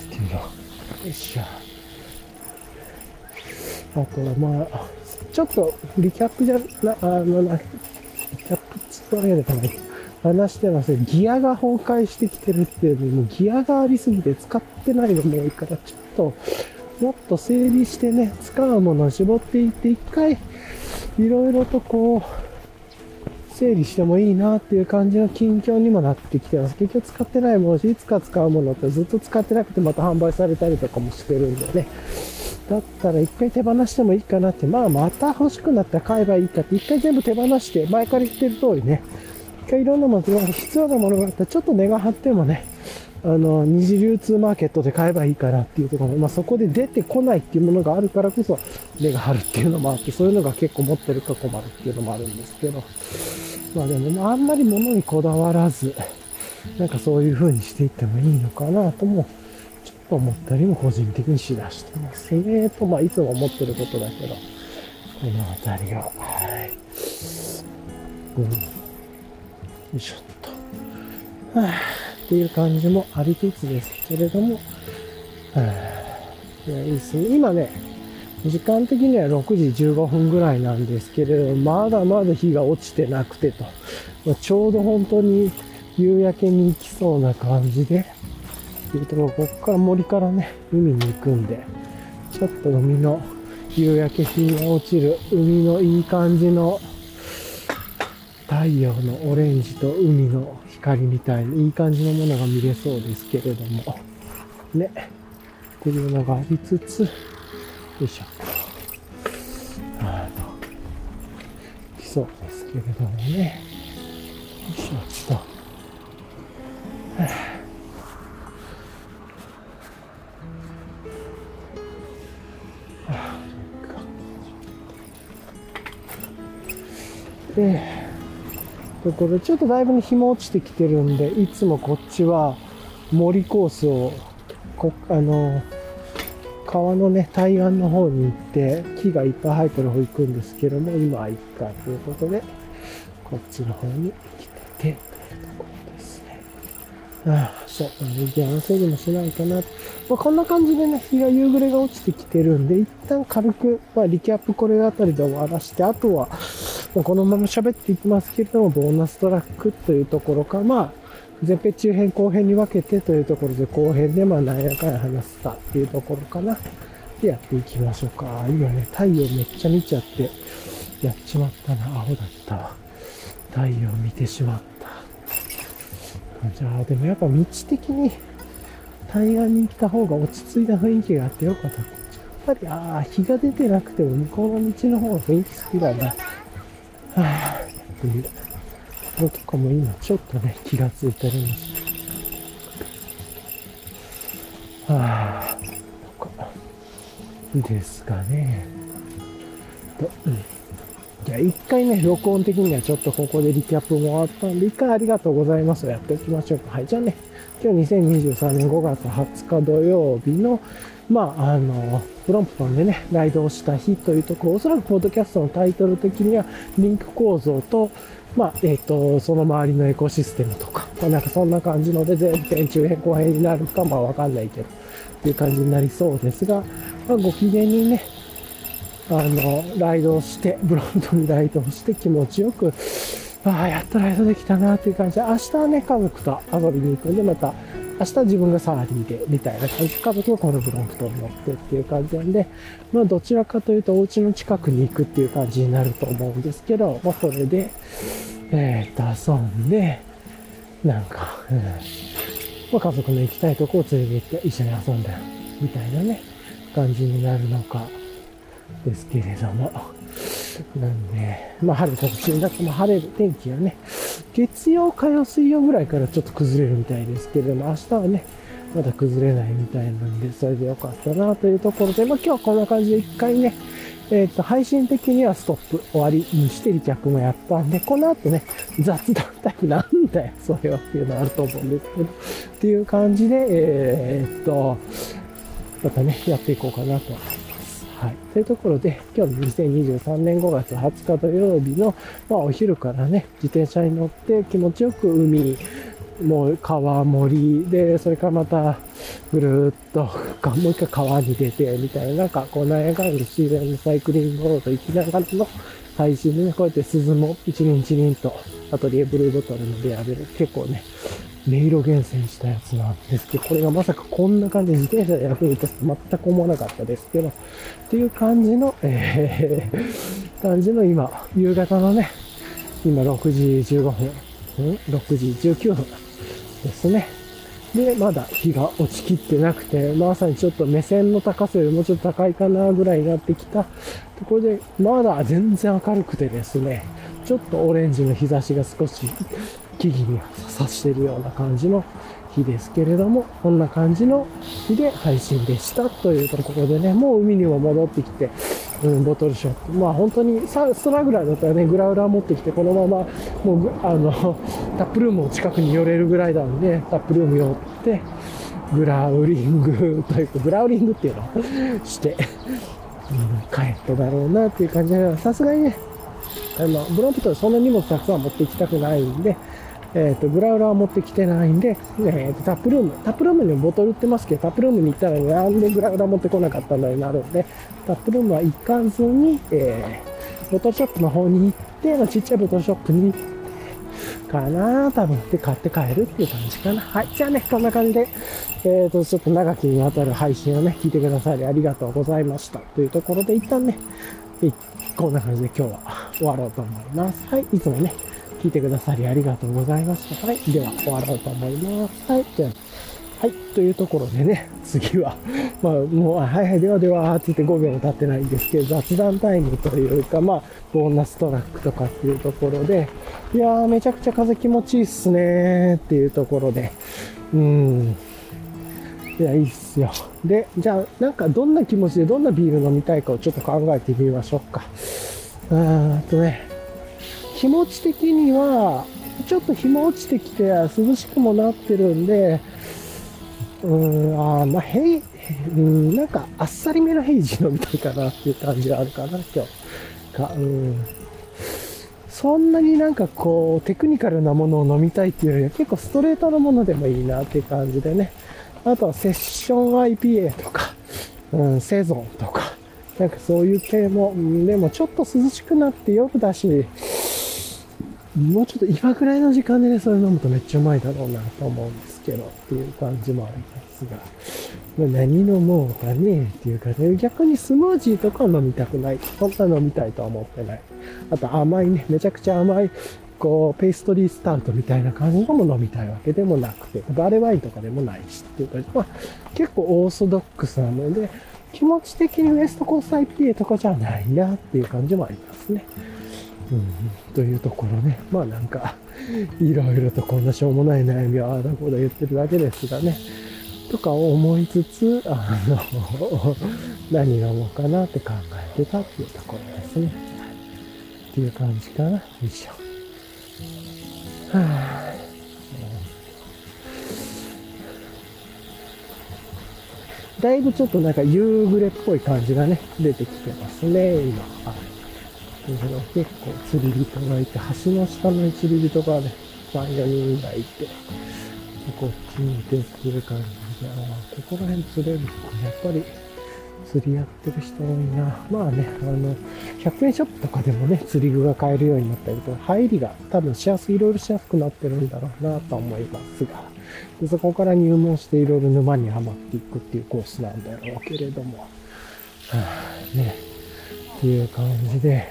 ぁ。行ってみよう。よいしょ。あとはまあ、ちょっとリキャップじゃな、リキャップつくわけでかない。話してますね。ギアが崩壊してきてるっていうのに、もうギアがありすぎて使ってないのも多いから、ちょっと、もっと整理してね、使うものを絞っていって、一回、いろいろとこう、整理してもいいなっていう感じの近況にもなってきてます。結局使ってないものし、いつか使うものってずっと使ってなくてまた販売されたりとかもしてるんでね。だったら一回手放してもいいかなって、まあまた欲しくなったら買えばいいかって、一回全部手放して、前から言ってる通りね、一回いろんなもの、必要なものがあったらちょっと値が張ってもね、二次流通マーケットで買えばいいかなっていうところも、まあ、そこで出てこないっていうものがあるからこそ、値が張るっていうのもあって、そういうのが結構持ってると困るっていうのもあるんですけど、まあでも、あんまり物にこだわらず、なんかそういう風にしていってもいいのかなとも、ちょっと思ったりも個人的にしだしてますね、と、まあいつも思ってることだけど、このあたりが、はい。よいしょっと。はぁ。っていう感じもありつつですけれども、いや、いいですね。今ね、時間的には6時15分ぐらいなんですけれども、まだまだ日が落ちてなくてと、まあ、ちょうど本当に夕焼けに行きそうな感じで、いうところ、ここから森からね、海に行くんで、ちょっと海の夕焼け日が落ちる、海のいい感じの太陽のオレンジと海の光みたいにいい感じのものが見れそうですけれども、ね、っていうのがありつつ、よいしょ、来そうですけれどもね、よいしょっと、で、ところちょっとだいぶね、日も落ちてきてるんで、いつもこっちは森コースを、川のね、対岸の方に行って、木がいっぱい生えてる方行くんですけども、今は行ったということで、こっちの方に来てて、というところですね。そう、じゃあ、整理もしないかな。まあ、こんな感じでね、日が夕暮れが落ちてきてるんで、一旦軽く、まあ、リキャップこれあたりで終わらして、あとは、このまま喋っていきますけれども、ボーナストラックというところか、まあ、前編中編後編に分けてというところで、後編でまあ何やかんや話すかっていうところかな。で、やっていきましょうか。今ね、太陽めっちゃ見ちゃって、やっちまったな、アホだったわ。太陽見てしまった。か。じゃあでもやっぱ道的に対岸に来た方が落ち着いた雰囲気があってよかった。やっぱり日が出てなくても向こうの道の方が雰囲気好きだな。はあっていうのとかも今ちょっとね気がついてるんです。はあとかですかね。じゃあ一回ね、録音的にはちょっとここでリキャップも終わったんで、一回ありがとうございますをやっておきましょうか。はい、じゃあね、今日2023年5月20日土曜日の、プロンプトンでね、ライドをした日というところ、おそらくポッドキャストのタイトル的には、リンク構造と、その周りのエコシステムとか、なんかそんな感じので、前編中編後編になるか、わかんないけど、っていう感じになりそうですが、ご機嫌にね、ライドをして、ブロントにライドをして気持ちよく、やっとライドできたなっていう感じで、明日はね、家族と遊びに行くんで、また、明日自分がサーリーで、みたいな感じ、家族はこのブロントに乗ってっていう感じなんで、どちらかというと、お家の近くに行くっていう感じになると思うんですけど、それで、遊んで、なんか、家族の行きたいとこを連れて行って、一緒に遊んだみたいなね、感じになるのか、ですけれども。なんで、晴れたと週だけも晴れる天気がね、月曜、火曜、水曜ぐらいからちょっと崩れるみたいですけれども、明日はね、まだ崩れないみたいなんで、それでよかったなというところで、今日はこんな感じで一回ね、配信的にはストップ、終わりにしてリキャップもやったんで、この後ね、雑談タイプなんだよ、それはっていうのはあると思うんですけど、っていう感じで、またね、やっていこうかなと。はい。というところで、今日の2023年5月20日土曜日の、お昼からね、自転車に乗って気持ちよく海、もう川、森で、それからまたぐるーっと、もう一回川に出て、みたいな、なんかこう、なんやかんや自然のサイクリングロード行きながらの配信でね、こうやって鈴も一輪一輪と、アトリエブルーボトルのベアベル、結構ね、音色厳選したやつなんですけど、これがまさかこんな感じで自転車で役に立つと全く思わなかったですけど、っていう感じの、今、夕方のね、今6時15分、6時19分ですね。で、まだ日が落ちきってなくて、朝にちょっと目線の高さよりもちょっと高いかなぐらいになってきたところで、まだ全然明るくてですね、ちょっとオレンジの日差しが少し、木々に刺しているような感じの日ですけれども、こんな感じの日で配信でしたというところでね、もう海にも戻ってきて、ボトルショップ、本当にストラグラーだったらね、グラウラー持ってきて、このままもうタップルームを近くに寄れるぐらいなんで、タップルーム寄ってグラウリングというか、グラウリングっていうのをして帰っただろうなっていう感じで、さすがにね、ブロンプトンそんな荷物たくさん持ってきたくないんで、グラウラは持ってきてないんで、タップルームにもボトル売ってますけど、タップルームに行ったらなんでグラウラ持ってこなかったんだよなるんで、タップルームは行かずに、ボトルショップの方に行って、ちっちゃいボトルショップに行って、かなぁ、多分って買って帰るっていう感じかな。はい、じゃあね、こんな感じで、ちょっと長きにわたる配信をね、聞いてくださりありがとうございました。というところで、一旦ね、こんな感じで今日は終わろうと思います。はい、いつもね、聞いてくださりありがとうございました。はい。では、終わろうと思います。はい。じゃあ、はい。というところでね、次は、もう、では、って言って5秒も経ってないんですけど、雑談タイムというか、ボーナストラックとかっていうところで、いやー、めちゃくちゃ風気持ちいいっすねーっていうところで、いや、いいっすよ。で、じゃあ、なんかどんな気持ちでどんなビール飲みたいかをちょっと考えてみましょうか。気持ち的には、ちょっと日も落ちてきて涼しくもなってるんで、なんかあっさりめのヘイジ飲みたいかなっていう感じがあるかな、今日か。そんなになんかこう、テクニカルなものを飲みたいっていうよりは、結構ストレートなものでもいいなっていう感じでね。あとはセッション IPA とか、セゾンとか、なんかそういう系も、でもちょっと涼しくなって夜だし、もうちょっと今ぐらいの時間でね、それ飲むとめっちゃうまいだろうなと思うんですけど、っていう感じもありますが、何飲もうかね、っていうかね、逆にスムージーとかは飲みたくない。そんな飲みたいとは思ってない。あと甘いね、めちゃくちゃ甘いこう、ペーストリースタウトみたいな感じのものみたいわけでもなくて、バレワインとかでもないしっていうか、まあ、結構オーソドックスなので、気持ち的にウエストコースト IPA とかじゃないなっていう感じもありますね。というところね。まあなんか、いろいろとこんなしょうもない悩みをああだこうだ言ってるだけですがね。とかを思いつつ、何飲もうかなって考えてたっていうところですね。っていう感じかな。よいしょ。だいぶちょっとなんか夕暮れっぽい感じがね、出てきてますね、今。結構釣り人がいて、橋の下の釣り人がね、3、4人がいて、こっちに移転する感じで、ここら辺釣れる人、やっぱり釣りやってる人多いな。まあね、100円ショップとかでもね、釣り具が買えるようになったりとか、入りが多分いろいろしやすくなってるんだろうなと思いますが、でそこから入門していろいろ沼にはまっていくっていうコースなんだろうけれども、ね、っていう感じで、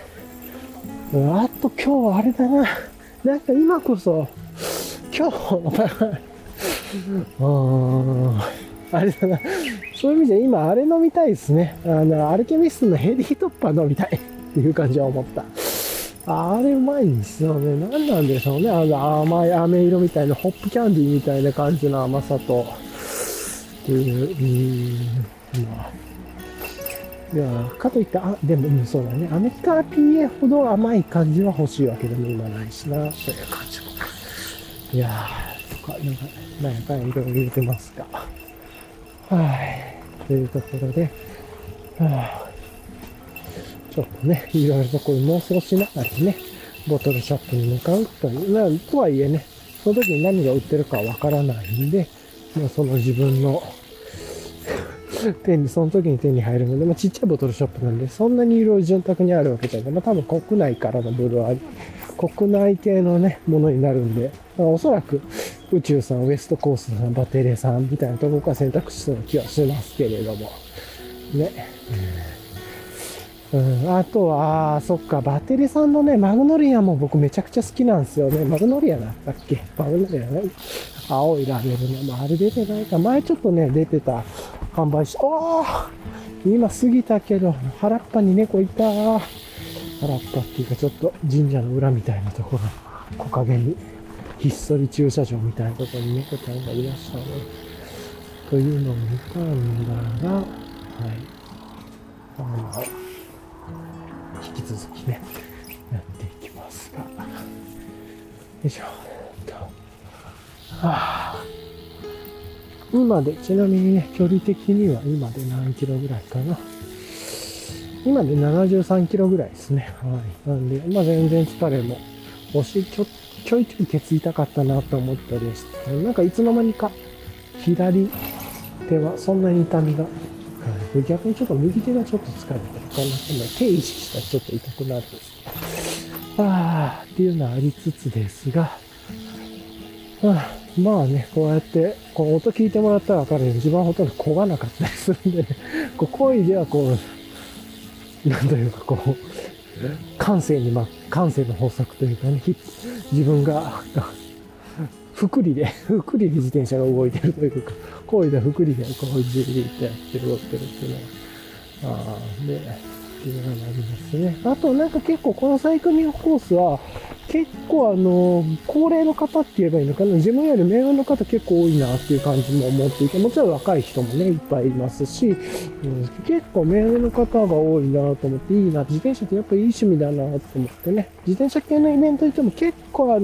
あと今日はあれだな、なんか今こそ、今日あれだな、そういう意味で今あれ飲みたいですね。アルケミストのヘリトッパ飲みたいっていう感じは思った。あれうまいんですよね。何なんでしょうね。甘い飴色みたいな、ホップキャンディーみたいな感じの甘さと、っていう、いやかといって、でもそうだね。アメリカ PA ほど甘い感じは欲しいわけでも今ないしな、という感じも。いやー、とか、なんか、いろいろ言ってますが。はい。というところで、ちょっとね、いろいろとこう妄想しながらね、ボトルショップに向かうという、とはいえね、その時に何が売ってるかわからないんで、まあ、その自分の、その時に手に入るので、まあ、ちっちゃいボトルショップなんで、そんなに色々潤沢にあるわけじゃない。まあ、多分国内からのブルワリー、国内系のね、ものになるんで、まあ、おそらく宇宙さん、ウエストコースさん、バテレさんみたいなところから選択肢の気はしますけれども。ね。あとは、そっか、バテレさんのね、マグノリアも僕めちゃくちゃ好きなんですよね。マグノリアだったっけ？マグノリアね。青いラベルの、まあ、あれ出てないか。前ちょっとね、出てた。販売し、今過ぎたけど、原っぱに猫いた。原っぱっていうか、ちょっと神社の裏みたいなところ、木陰に、ひっそり駐車場みたいなところに猫ちゃんがいらっしゃる。というのを見たんだが、はい。引き続きね、やっていきますが。よいしょ。今で、ちなみにね、距離的には今で何キロぐらいかな。今で73キロぐらいですね。はい。なんで、まあ全然疲れも、ちょいちょいケツ痛かったなと思ったりして、なんかいつの間にか、左手はそんなに痛みが、はい、逆にちょっと右手がちょっと疲れてるかな。手意識したらちょっと痛くなるんですけど。っていうのはありつつですが、まあね、こうやって、この音聞いてもらったらわかるように、自分はほとんど漕がなかったりするんでね、こう、漕いではこう、なんというかこう、感性の法則というかね、自分が、ふくりで自転車が動いてるというか、漕いではふくりで、こう、じーっとやって動いてるっていうのは、で、っていうのがありますね。あとなんか結構このサイクリングコースは、結構高齢の方って言えばいいのかな、自分より目上の方結構多いなっていう感じも思っていて、もちろん若い人もね、いっぱいいますし、結構目上の方が多いなと思って、いいな、自転車ってやっぱいい趣味だなと思ってね、自転車系のイベント行っても結構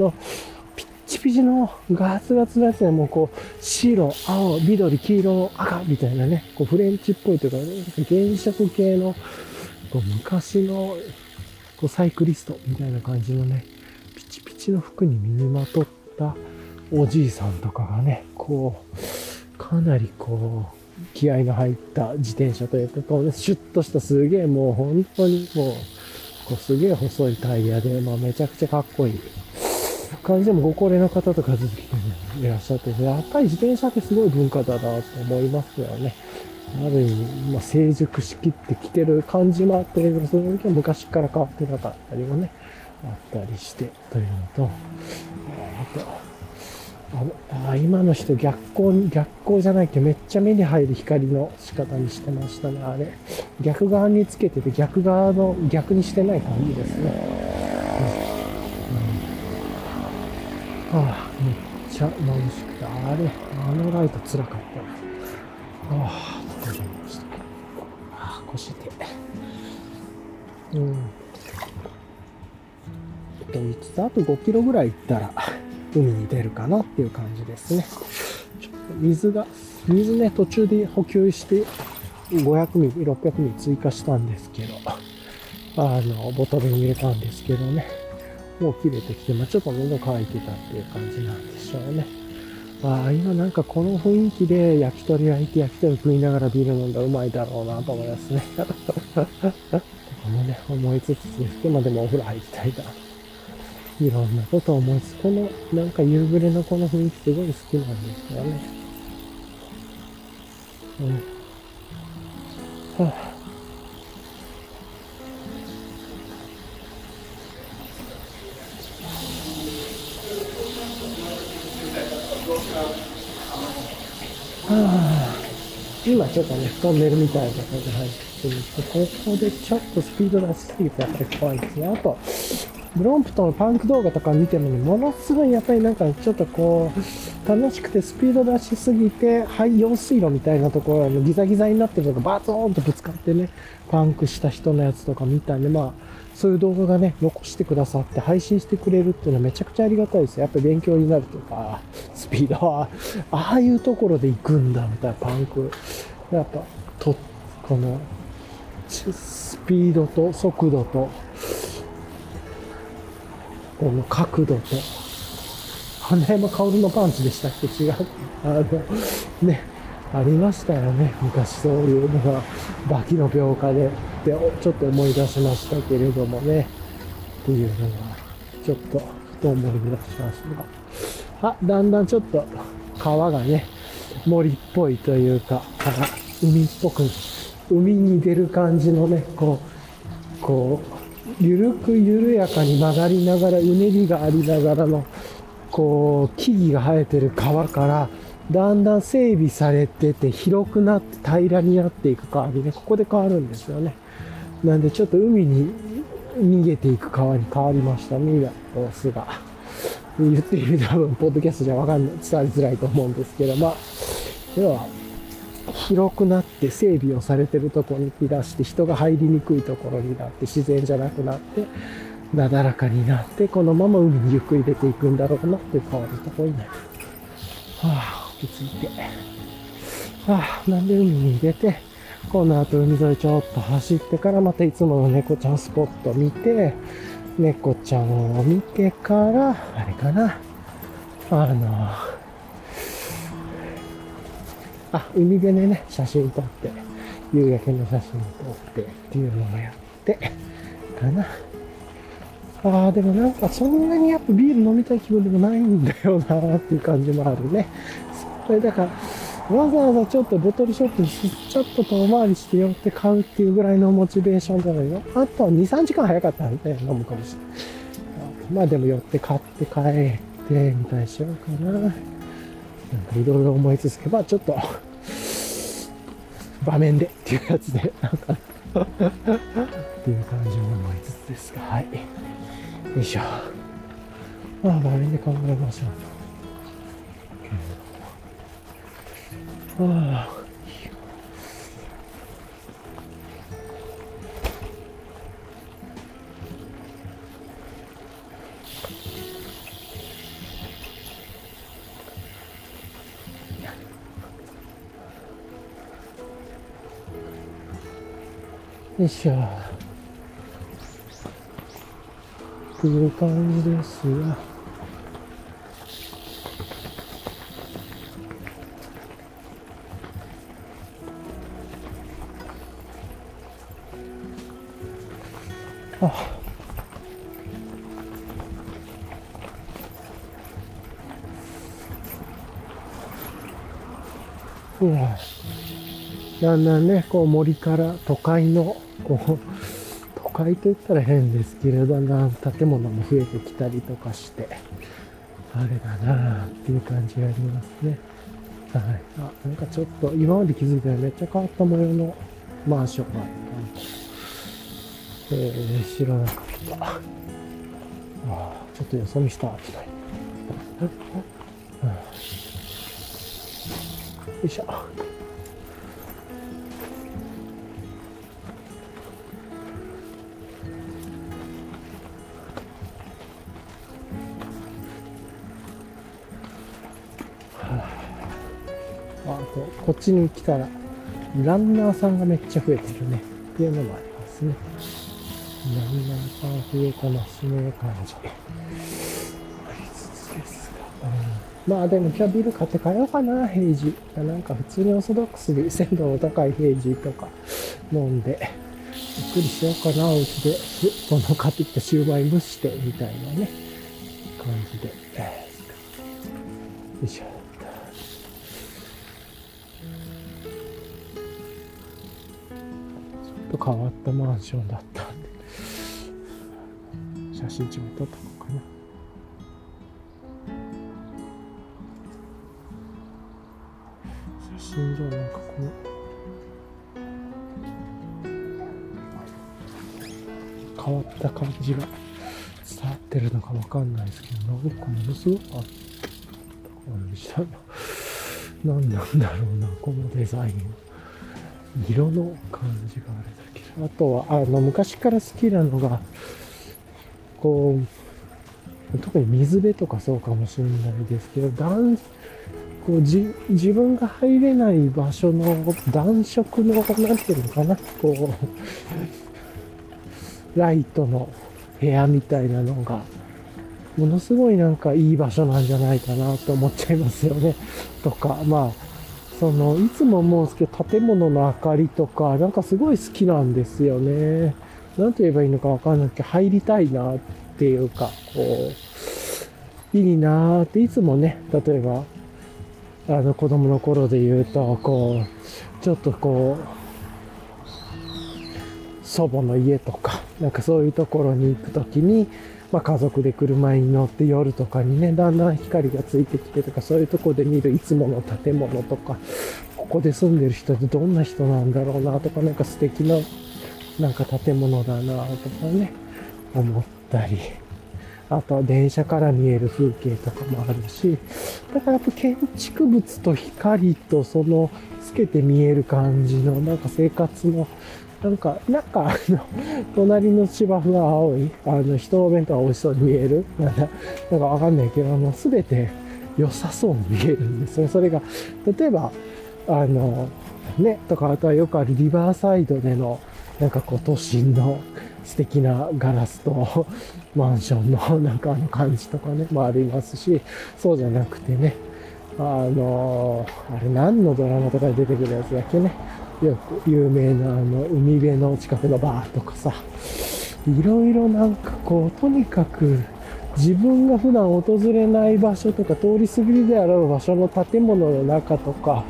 ピッチピチのガツガツのやつでもうこう、白、青、緑、黄色、赤みたいなね、こうフレンチっぽいというか、ね、原色系の、こう昔のこうサイクリストみたいな感じのね、うちの服に身にまとったおじいさんとかがね、こう、かなりこう、気合の入った自転車というか、こうね、シュッとしたすげえもう本当にもう、こうすげえ細いタイヤで、まあめちゃくちゃかっこいい感じでもご高齢の方とかずっといらっしゃって、やっぱり自転車ってすごい文化だなと思いますよね。ある意味、まあ成熟しきってきてる感じもあって、それだけ昔から変わってなかったりもね。あったりしてというのと、今の人逆光じゃないってめっちゃ目に入る光の仕方にしてましたね。あれ逆側につけてて逆にしてない感じですね、めっちゃ眩しくて、あのライトつらかったな。と思いました。腰であと5キロぐらい行ったら海に出るかなっていう感じですね。ちょっと水ね、途中で補給して500ミリ、600ミリ追加したんですけど、ボトルに入れたんですけどね、もう切れてきて、ちょっと喉乾いてたっていう感じなんでしょうね。今なんかこの雰囲気で焼き鳥焼いて焼き鳥食いながらビール飲んだらうまいだろうなと思いますね。とかもね、思いつつですけど、でもお風呂入りたいないろんなことを思いつつ、このなんか夕暮れのこの雰囲気すごい好きなんですよね。今ちょっとね、布団寝るみたいなことで入っていて、ここでちょっとスピード出しすぎてやっぱり怖いですね。あとブロンプトンのパンク動画とか見てもね、ものすごいやっぱりなんかちょっとこう楽しくてスピード出しすぎて、用水路みたいなところギザギザになってるとかバツーンとぶつかってね、パンクした人のやつとか見たんで、そういう動画がね、残してくださって配信してくれるっていうのはめちゃくちゃありがたいですよ。やっぱり勉強になるとか、スピードはああいうところで行くんだみたいな、パンクやっぱこのスピードと速度とこの角度と、花山薫のパンチでしたっけ、違う。ね、ありましたよね。昔そういうのが、バキの描画で、ってちょっと思い出しましたけれどもね。っていうのが、ちょっと、ふと思い出しましたが。だんだんちょっと、川がね、森っぽいというか、海っぽく、海に出る感じのね、緩やかに曲がりながら、うねりがありながらの、木々が生えてる川から、だんだん整備されてて、広くなって平らになっていく川にね、ここで変わるんですよね。なんでちょっと海に逃げていく川に変わりましたね、様子が。言ってみると多分、ポッドキャストじゃわかんない、伝わりづらいと思うんですけど、要は、広くなって整備をされてるところに来だして、人が入りにくいところになって、自然じゃなくなってなだらかになって、このまま海にゆっくり出ていくんだろうなっていう変わるところになる。落ち着いて、なんで海に出て、この後海沿いちょっと走ってから、またいつもの猫ちゃんスポット見て、猫ちゃんを見てから、あれかな、海辺でね、写真撮って、夕焼けの写真撮ってっていうのをやって、かな。でもなんかそんなにやっぱビール飲みたい気分でもないんだよなっていう感じもあるね。それだから、わざわざちょっとボトルショップにちょっと遠回りして寄って買うっていうぐらいのモチベーションだけど、あとは2、3時間早かったんで飲むかもしれない。でも寄って買って帰ってみたいにしようかな。なんかいろいろ思いつけば、ちょっと、場面でっていうやつで、なんか、っていう感じも思いつつですが、よいしょ。場面で考えましょう。よいしょ。という感じですが。だんだんね、森から都会の、界といったら変ですけれど、だんだん建物も増えてきたりとかして、あれだなぁっていう感じがありますね。はい。あ、なんかちょっと今まで気づいたらめっちゃ変わった模様のマンションがあった。知らなかった。ああ、ちょっとよそ見したわ、ちょっと。よいしょ。こっちに来たらランナーさんがめっちゃ増えてるねっていうのもありますね。ランナーさん増えたなしの感じありつつですが、まあでも今日はビル買って帰ろうかな。平時なんか普通にオーソドックスで鮮度の高い平時とか飲んでゆっくりしようかな。お家でこの買ってきたシューマイ蒸してみたいなね感じで、よいしょ。と変わったマンションだったんで写真一枚撮ったのかな。写真上なんかこの変わった感じが伝わってるのかわかんないですけど、なんかものすごくあった感じだな。何なんだろうなこのデザインは。色の感じがあれだけど、あとは昔から好きなのがこう特に水辺とかそうかもしれないですけど、こう自分が入れない場所の暖色のなんていうのかな、こうライトの部屋みたいなのがものすごいなんかいい場所なんじゃないかなと思っちゃいますよね。とかまあいつも思うんですけど、建物の明かりとか、なんかすごい好きなんですよね。なんと言えばいいのかわかんないけど、入りたいなっていうか、こう、いいなーって、いつもね、例えば、子供の頃で言うと、こう、ちょっとこう、祖母の家とか、なんかそういうところに行くときに、まあ家族で車に乗って夜とかにね、だんだん光がついてきてとか、そういうとこで見るいつもの建物とか、ここで住んでる人ってどんな人なんだろうなとか、なんか素敵な、なんか建物だなとかね、思ったり。あとは電車から見える風景とかもあるし、だからやっぱ建築物と光とその透けて見える感じの、なんか生活の、なんか隣の芝生が青い、人の弁当が美味しそうに見える、なんかわかんないけど、すべて良さそうに見えるんですね。それが、例えば、ね、とか、あとはよくあるリバーサイドでの、なんかこう、都心の素敵なガラスと、マンションのなんか感じとかね、もありますし、そうじゃなくてね、あれ何のドラマとかで出てくるやつだっけね。よく有名な海辺の近くのバーとかさ、いろいろなんかこう、とにかく自分が普段訪れない場所とか、通り過ぎであろう場所の建物の中とか、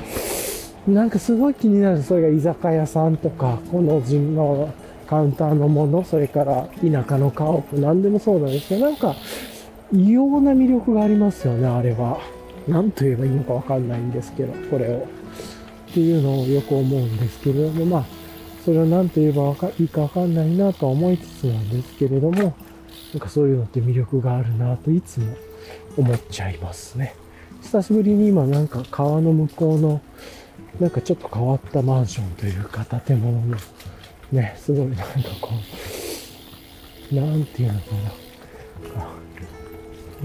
なんかすごい気になる。それが居酒屋さんとか、この人のカウンターのもの、それから田舎の家屋、なんでもそうなんですけど、なんか異様な魅力がありますよね、あれは。なんと言えばいいのかわかんないんですけど、これを。っていうのをよく思うんですけれども、まあ、それを何と言えばいいかわかんないなとは思いつつなんですけれども、なんかそういうのって魅力があるなといつも思っちゃいますね。久しぶりに今なんか川の向こうの、なんかちょっと変わったマンションというか建物の、ね、すごいなんかこう、なんていうのか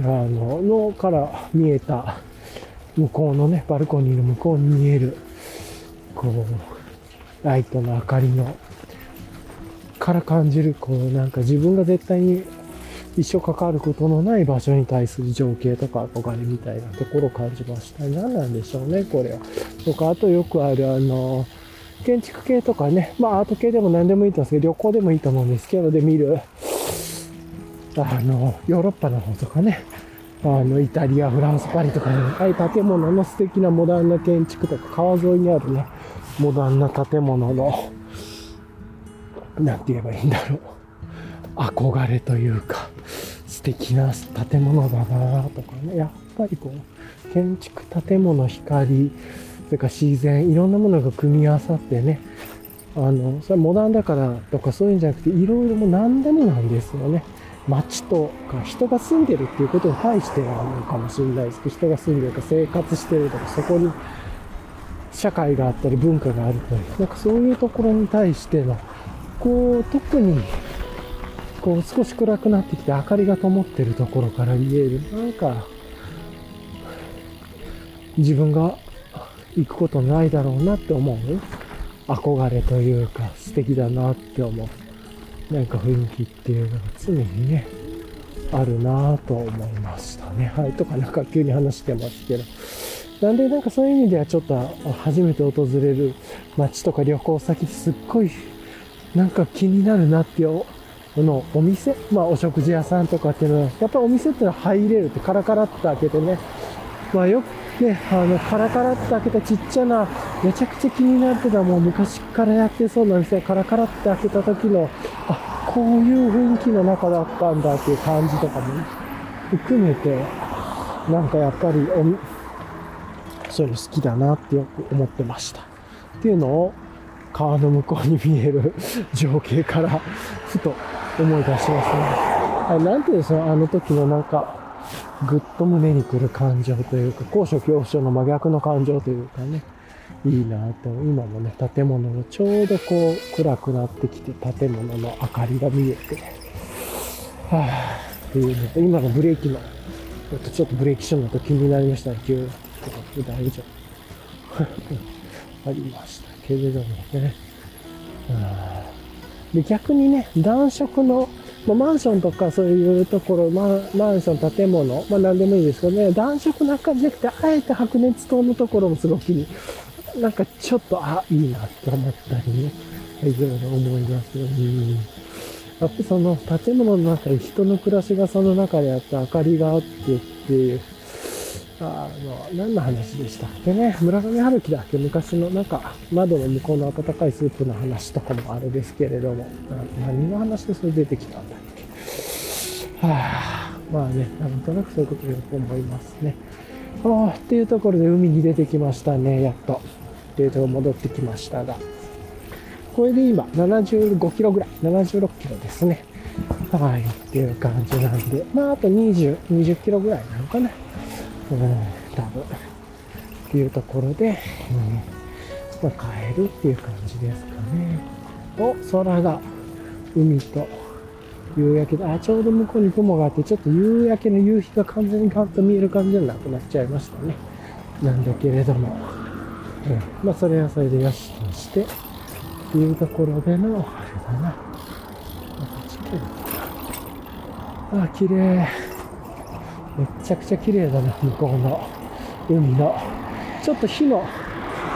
な、のから見えた向こうのね、バルコニーの向こうに見える、こう、ライトの明かりの、から感じる、こう、なんか自分が絶対に一生関わることのない場所に対する情景とか憧れみたいなところを感じました。何なんでしょうね、これは。とか、あとよくある、建築系とかね、まあアート系でも何でもいいと思うんですけど、旅行でもいいと思うんですけど、で見る、ヨーロッパの方とかね、イタリア、フランス、パリとかに、建物の素敵なモダンな建築とか、川沿いにあるね、モダンな建物の、なんて言えばいいんだろう。憧れというか、素敵な建物だなとかね、やっぱりこう建築、建物、光、それから自然、いろんなものが組み合わさってね、それはモダンだからとかそういうんじゃなくて、いろいろもう何でもないですよね。街とか人が住んでるっていうことに対してはあるかもしれないですけど、人が住んでるか生活してるとか、そこに社会があったり文化があるという、なんかそういうところに対しての、こう特にこう少し暗くなってきて明かりが灯ってるところから見える、なんか自分が行くことないだろうなって思う憧れというか、素敵だなって思うなんか雰囲気っていうのが常にね、あるなぁと思いましたね。はい、とかなんか急に話してますけど。なんでなんかそういう意味ではちょっと初めて訪れる街とか旅行先、すっごいなんか気になるなっていうのお店、まあお食事屋さんとかっていうのは、やっぱりお店っていうのは入れるってカラカラって開けてね、まあよくね、カラカラって開けたちっちゃな、めちゃくちゃ気になってた、もう昔からやってそうな店、カラカラって開けた時の、あ、こういう雰囲気の中だったんだっていう感じとかも、ね、含めて、なんかやっぱりそういうの好きだなってよく思ってました。っていうのを、川の向こうに見える情景から、ふと思い出しますね。なんていうんですか、あの時のなんか、ぐっと胸にくる感情というか、高所恐怖症の真逆の感情というかね、いいなと。今もね、建物のちょうどこう暗くなってきて、建物の明かりが見えて、はぁっていうのと、今のブレーキのちょっとブレーキションだと気になりましたね。急に大丈夫ありましたけれどもね。で、逆にね、暖色のマンションとかそういうところ、マンション、建物、何でもいいですけどね、暖色なんかじゃなくて、あえて白熱灯のところもすごくなんかちょっと、いいなって思ったりね、いろいろ思いますよね。やっぱその建物の中で人の暮らしがその中であって、明かりがあってっていう、何の話でしたっけね、村上春樹だっけ、昔のなんか窓の向こうの温かいスープの話とかもあれですけれども、何の話でそれ出てきたんだっけ。まあね、なんとなくそういうことだと思いますね。っていうところで海に出てきましたね、やっと。っていうところ戻ってきましたが、これで今75キロぐらい、76キロですね。はい、っていう感じなんで、まああと20キロぐらいなのかな。多分っていうところで、まあ、帰るっていう感じですかね。空が海と夕焼けで、ちょうど向こうに雲があって、ちょっと夕焼けの夕日が完全にガンと見える感じじゃなくなっちゃいましたね。なんだけれども、まあそれはそれでよしとしてっていうところでのあれだな。綺麗。めちゃくちゃ綺麗だな、向こうの海の。ちょっと火の、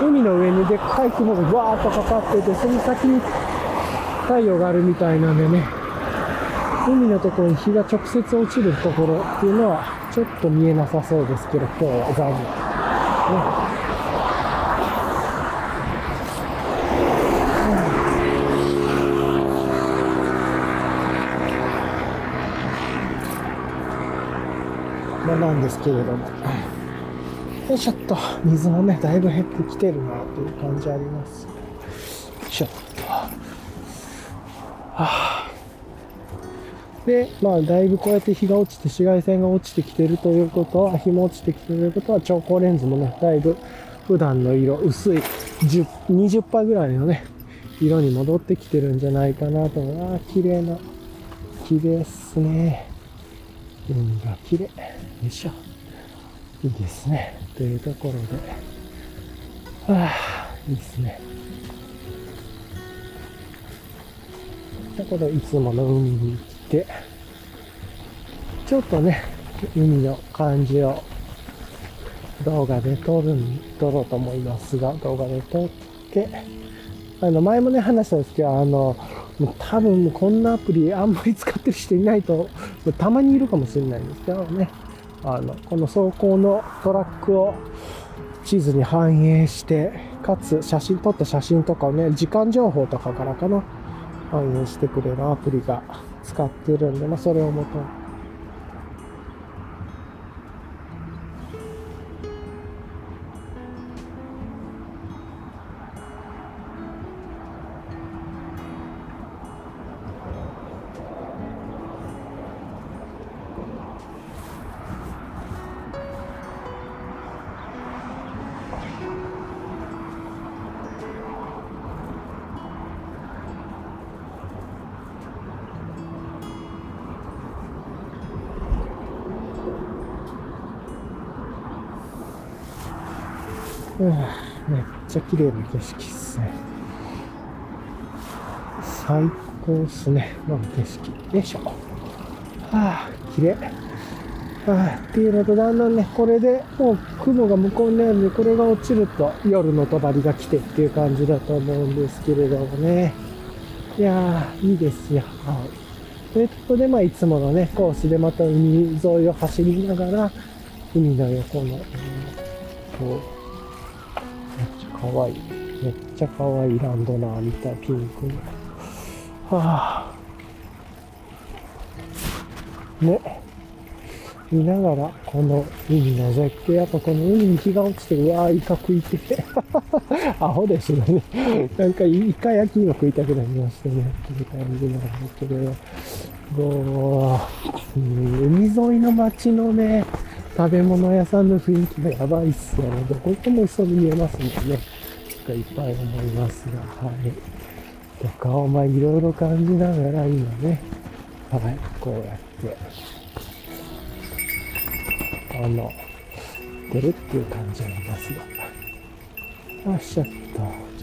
海の上にでっかい雲がわーっとかかってて、その先に太陽があるみたいなんでね、海のところに日が直接落ちるところっていうのは、ちょっと見えなさそうですけど、今日は残念。なんですけれども、ちょっと水もね、だいぶ減ってきてるなという感じあります。ちょっと、で、まあだいぶこうやって日が落ちて、紫外線が落ちてきてるということは、日も落ちてきてるということは、調光レンズもね、だいぶ普段の色、薄い20%ぐらいのね、色に戻ってきてるんじゃないかなと思う。綺麗ですね。海が綺麗。よいしょ。いいですね。というところで。いいですね。ところいつもの海に来て、ちょっとね、海の感じを動画で撮ろうと思いますが、動画で撮って、前もね、話したんですけど、多分こんなアプリあんまり使ってる人いないと、たまにいるかもしれないんですけどね。この走行のトラックを地図に反映して、かつ撮った写真とかをね、時間情報とかからかな、反映してくれるアプリが使っているんで、まあ、それをもとに。めっちゃ綺麗な景色っすね。最高っすね。まあ景色。よいしょ。はあ、綺麗。はあ、っていうのと、だんだんね、これでもう雲が向こうにあるんで、これが落ちると夜のとばりが来てっていう感じだと思うんですけれどもね。いやー、いいですよ。ということで、まあいつものね、コースでまた海沿いを走りながら、海の横の、かわいい。めっちゃかわいいランドナーみたい。ピンクの。はぁ、あ。ね。見ながら、この海の絶景。やっぱこの海に日が落ちて、うわぁ、イカ食いて。アホですよね。なんかイカ焼き芋食いたくなりましたね。っていう感じなんですけど。もう、海沿いの街のね、食べ物屋さんの雰囲気がやばいっすよね。どこ行っても一緒に見えますもんね。とかいっぱい思いますが、はい。とか、まあいろいろ感じながら今ね、はい、こうやって、出るっていう感じありますが。よいしょっと、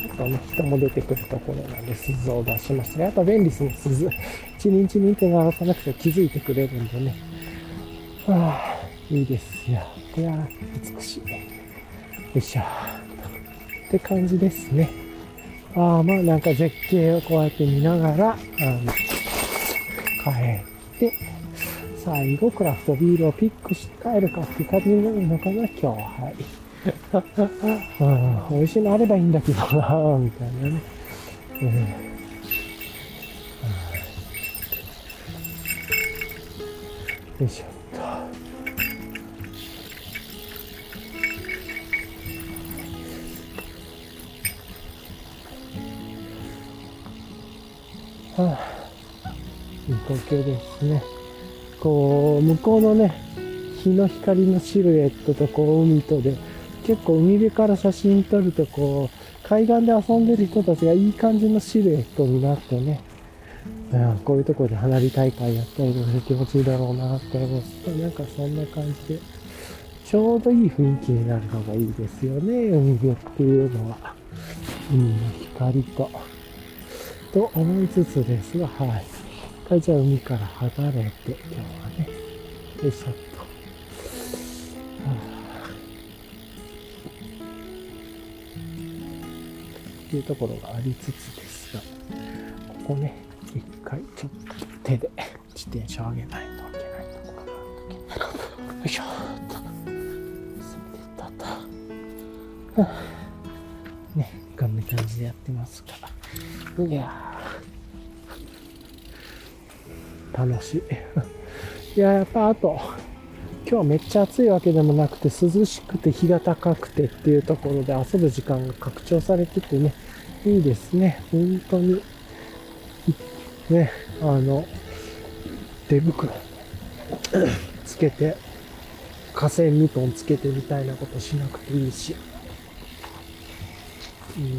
ちょっと人も出てくるところなんで、鈴を出しましたが、やっぱ便利ですね、鈴。チリンチリンって鳴らさなくて気づいてくれるんでね。はぁ、あ。いいですよ。いや、美しい。よいしょ。って感じですね。ああ、まあなんか絶景をこうやって見ながら、帰って、最後クラフトビールをピックして帰るかって感じになるのかな、今日は。はい。うん、美味しいのあればいいんだけどな、みたいなね。うんうん、よいしょ。はあ、いい光景ですね。こう、向こうのね、日の光のシルエットとこう、海とで、結構海辺から写真撮るとこう、海岸で遊んでる人たちがいい感じのシルエットになってね、うん、こういうところで花火大会やったりとか気持ちいいだろうなって思って、なんかそんな感じで、ちょうどいい雰囲気になるのがいいですよね、海辺っていうのは。海の光と思いつつですが、はい。一回じゃあ海から離れて、今日はね、よいしょっと。はあ、っていうところがありつつですが、ここね、一回ちょっと手で自転車を上げないといけないとこかな。よいしょっと。はあ、ね、こんな感じでやってますから。いやー楽しい。いやーやっぱあと、今日めっちゃ暑いわけでもなくて、涼しくて日が高くてっていうところで遊ぶ時間が拡張されててね、いいですね。本当に。ね、手袋つけて、河川ミトンつけてみたいなことしなくていいし。うん、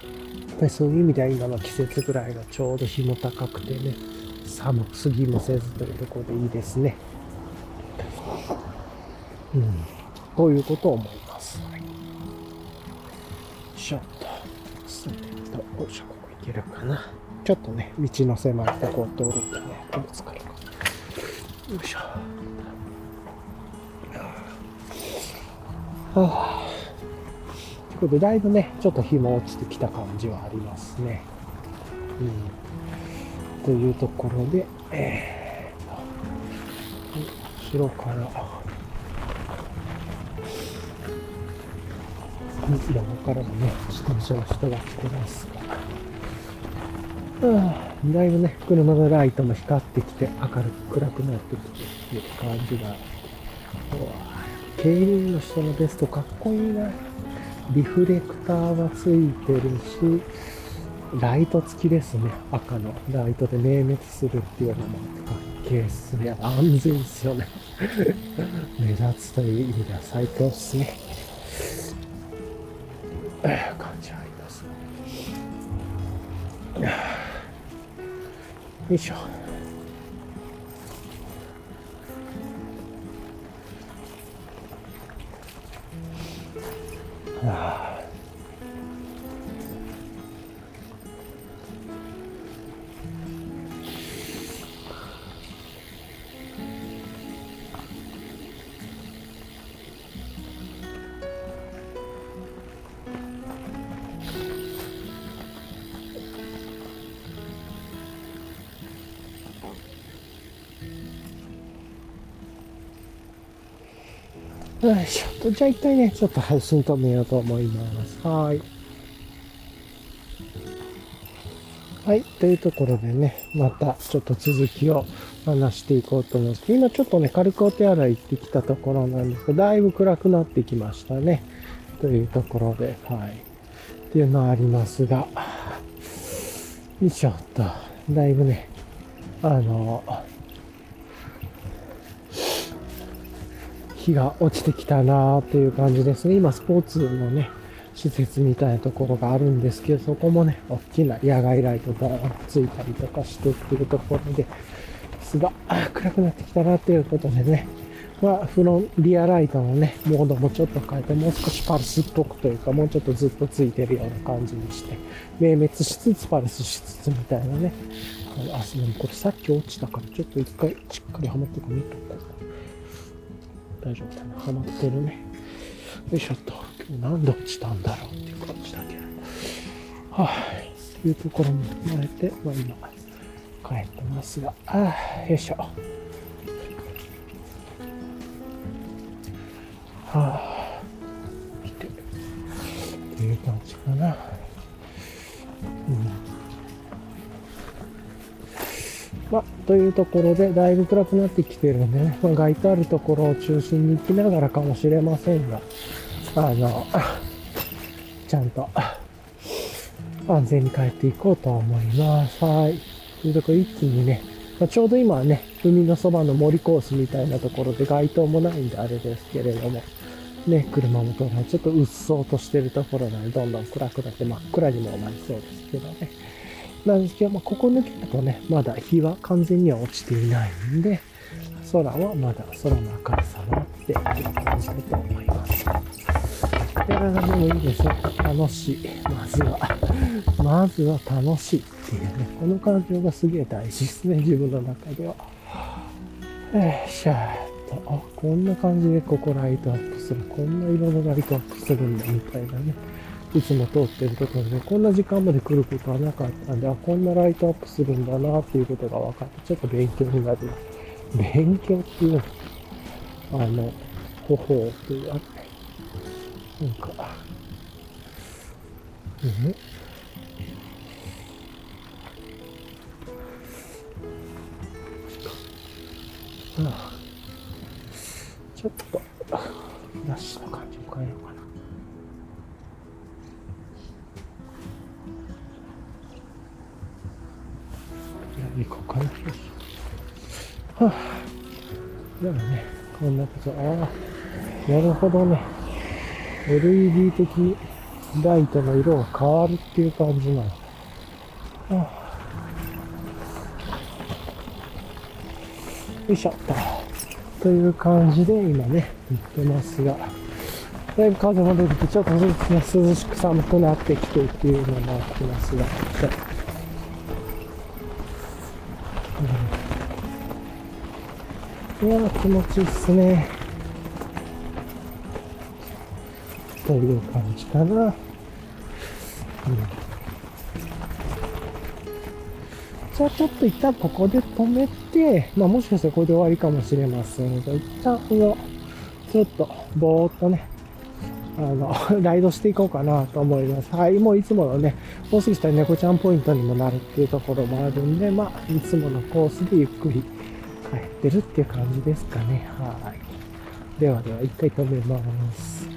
やっぱりそういう意味では今の季節ぐらいがちょうど日も高くてね、寒すぎもせずというところでいいですね。うん、ということを思います。はい、ちょっと、すっと、ここ行けるかな。ちょっとね、道の狭いところを通るとね、これ疲れるかな。よいしょ。はぁ。だいぶね、ちょっと日も落ちてきた感じはありますね。うん、というところで、後ろから、山からもね、自転車の人が来てますが、だいぶね、車のライトも光ってきて、明るく暗くなってきてっていう感じが、警備員の人のベストかっこいいな。リフレクターがついてるし、ライト付きですね。赤のライトで明滅するっていうのもかっけえっすね。安全っすよね。目立つという意味では最強っすね。感じありますね。よいしょ。よいしょ。じゃあ一回ね、ちょっと配信止めようと思います。はい。はい。というところでね、またちょっと続きを話していこうと思うんですけど、今ちょっとね、軽くお手洗い行ってきたところなんですけど、だいぶ暗くなってきましたね。というところで、はい。っていうのはありますが、よいしょっと、だいぶね、日が落ちてきたなーっていう感じですね。今スポーツのね、施設みたいなところがあるんですけど、そこもね、大きな野外ライトがついたりとかしてっていうところですが、暗くなってきたなっていうことでね、まあ、フロンリアライトのね、モードもちょっと変えて、もう少しパルスっぽくというか、もうちょっとずっとついてるような感じにして、明滅しつつパルスしつつみたいなね、でもこれさっき落ちたから、ちょっと一回しっかりはまって見とこう。大丈夫だな、はまってるね。よいしょっと、何で落ちたんだろうっていう感じだけど。はい、というところも生まれて、まあ、今、帰ってますが、よいしょ。来て、っていう感じかな。まあ、というところで、だいぶ暗くなってきてるんでね、まあ、街灯あるところを中心に行きながらかもしれませんが、ちゃんと、安全に帰っていこうと思います。はい。というところ、一気にね、まあ、ちょうど今はね、海のそばの森コースみたいなところで街灯もないんであれですけれども、ね、車も通らない、ちょっとうっそうとしてるところなので、どんどん暗くなって真っ暗にもなりそうですけどね。なんですけど、まあ、ここ抜けるとね、まだ日は完全には落ちていないんで、空はまだ空の明るさもあっている感じだと思います。やらないもいいですね。楽しい。まずは楽しいっていうね、この環境がすげえ大事ですね、自分の中では。よいしょっと、あ、こんな感じでここライトアップする、こんな色のライトアップするんだ、みたいなね。いつも通ってるところで、こんな時間まで来ることはなかったんで、あ、こんなライトアップするんだなっていうことが分かって、ちょっと勉強になる。勉強っていうのは、方法っていう、あれなんか、ちょっと、ラッシュの感じも変えようかな。行こうかな。でもね、こんなこと、なるほどね。LED 的ライトの色が変わるっていう感じなの。よいしょっと。という感じで今ね、行ってますが、だいぶ風も出てきて、ちょっとずつね、涼しく寒くなってきてっていうのもあってますが、いやー、気持ちいいっすね。という感じかな。じゃあちょっと一旦ここで止めて、まあもしかしたらこれで終わりかもしれませんが、一旦この、ちょっとぼーっとね、ライドしていこうかなと思います。はい、もういつものね、もうすぐしたら猫ちゃんポイントにもなるっていうところもあるんで、まあ、いつものコースでゆっくり帰ってるっていう感じですかね。はい。ではでは、一回止めます。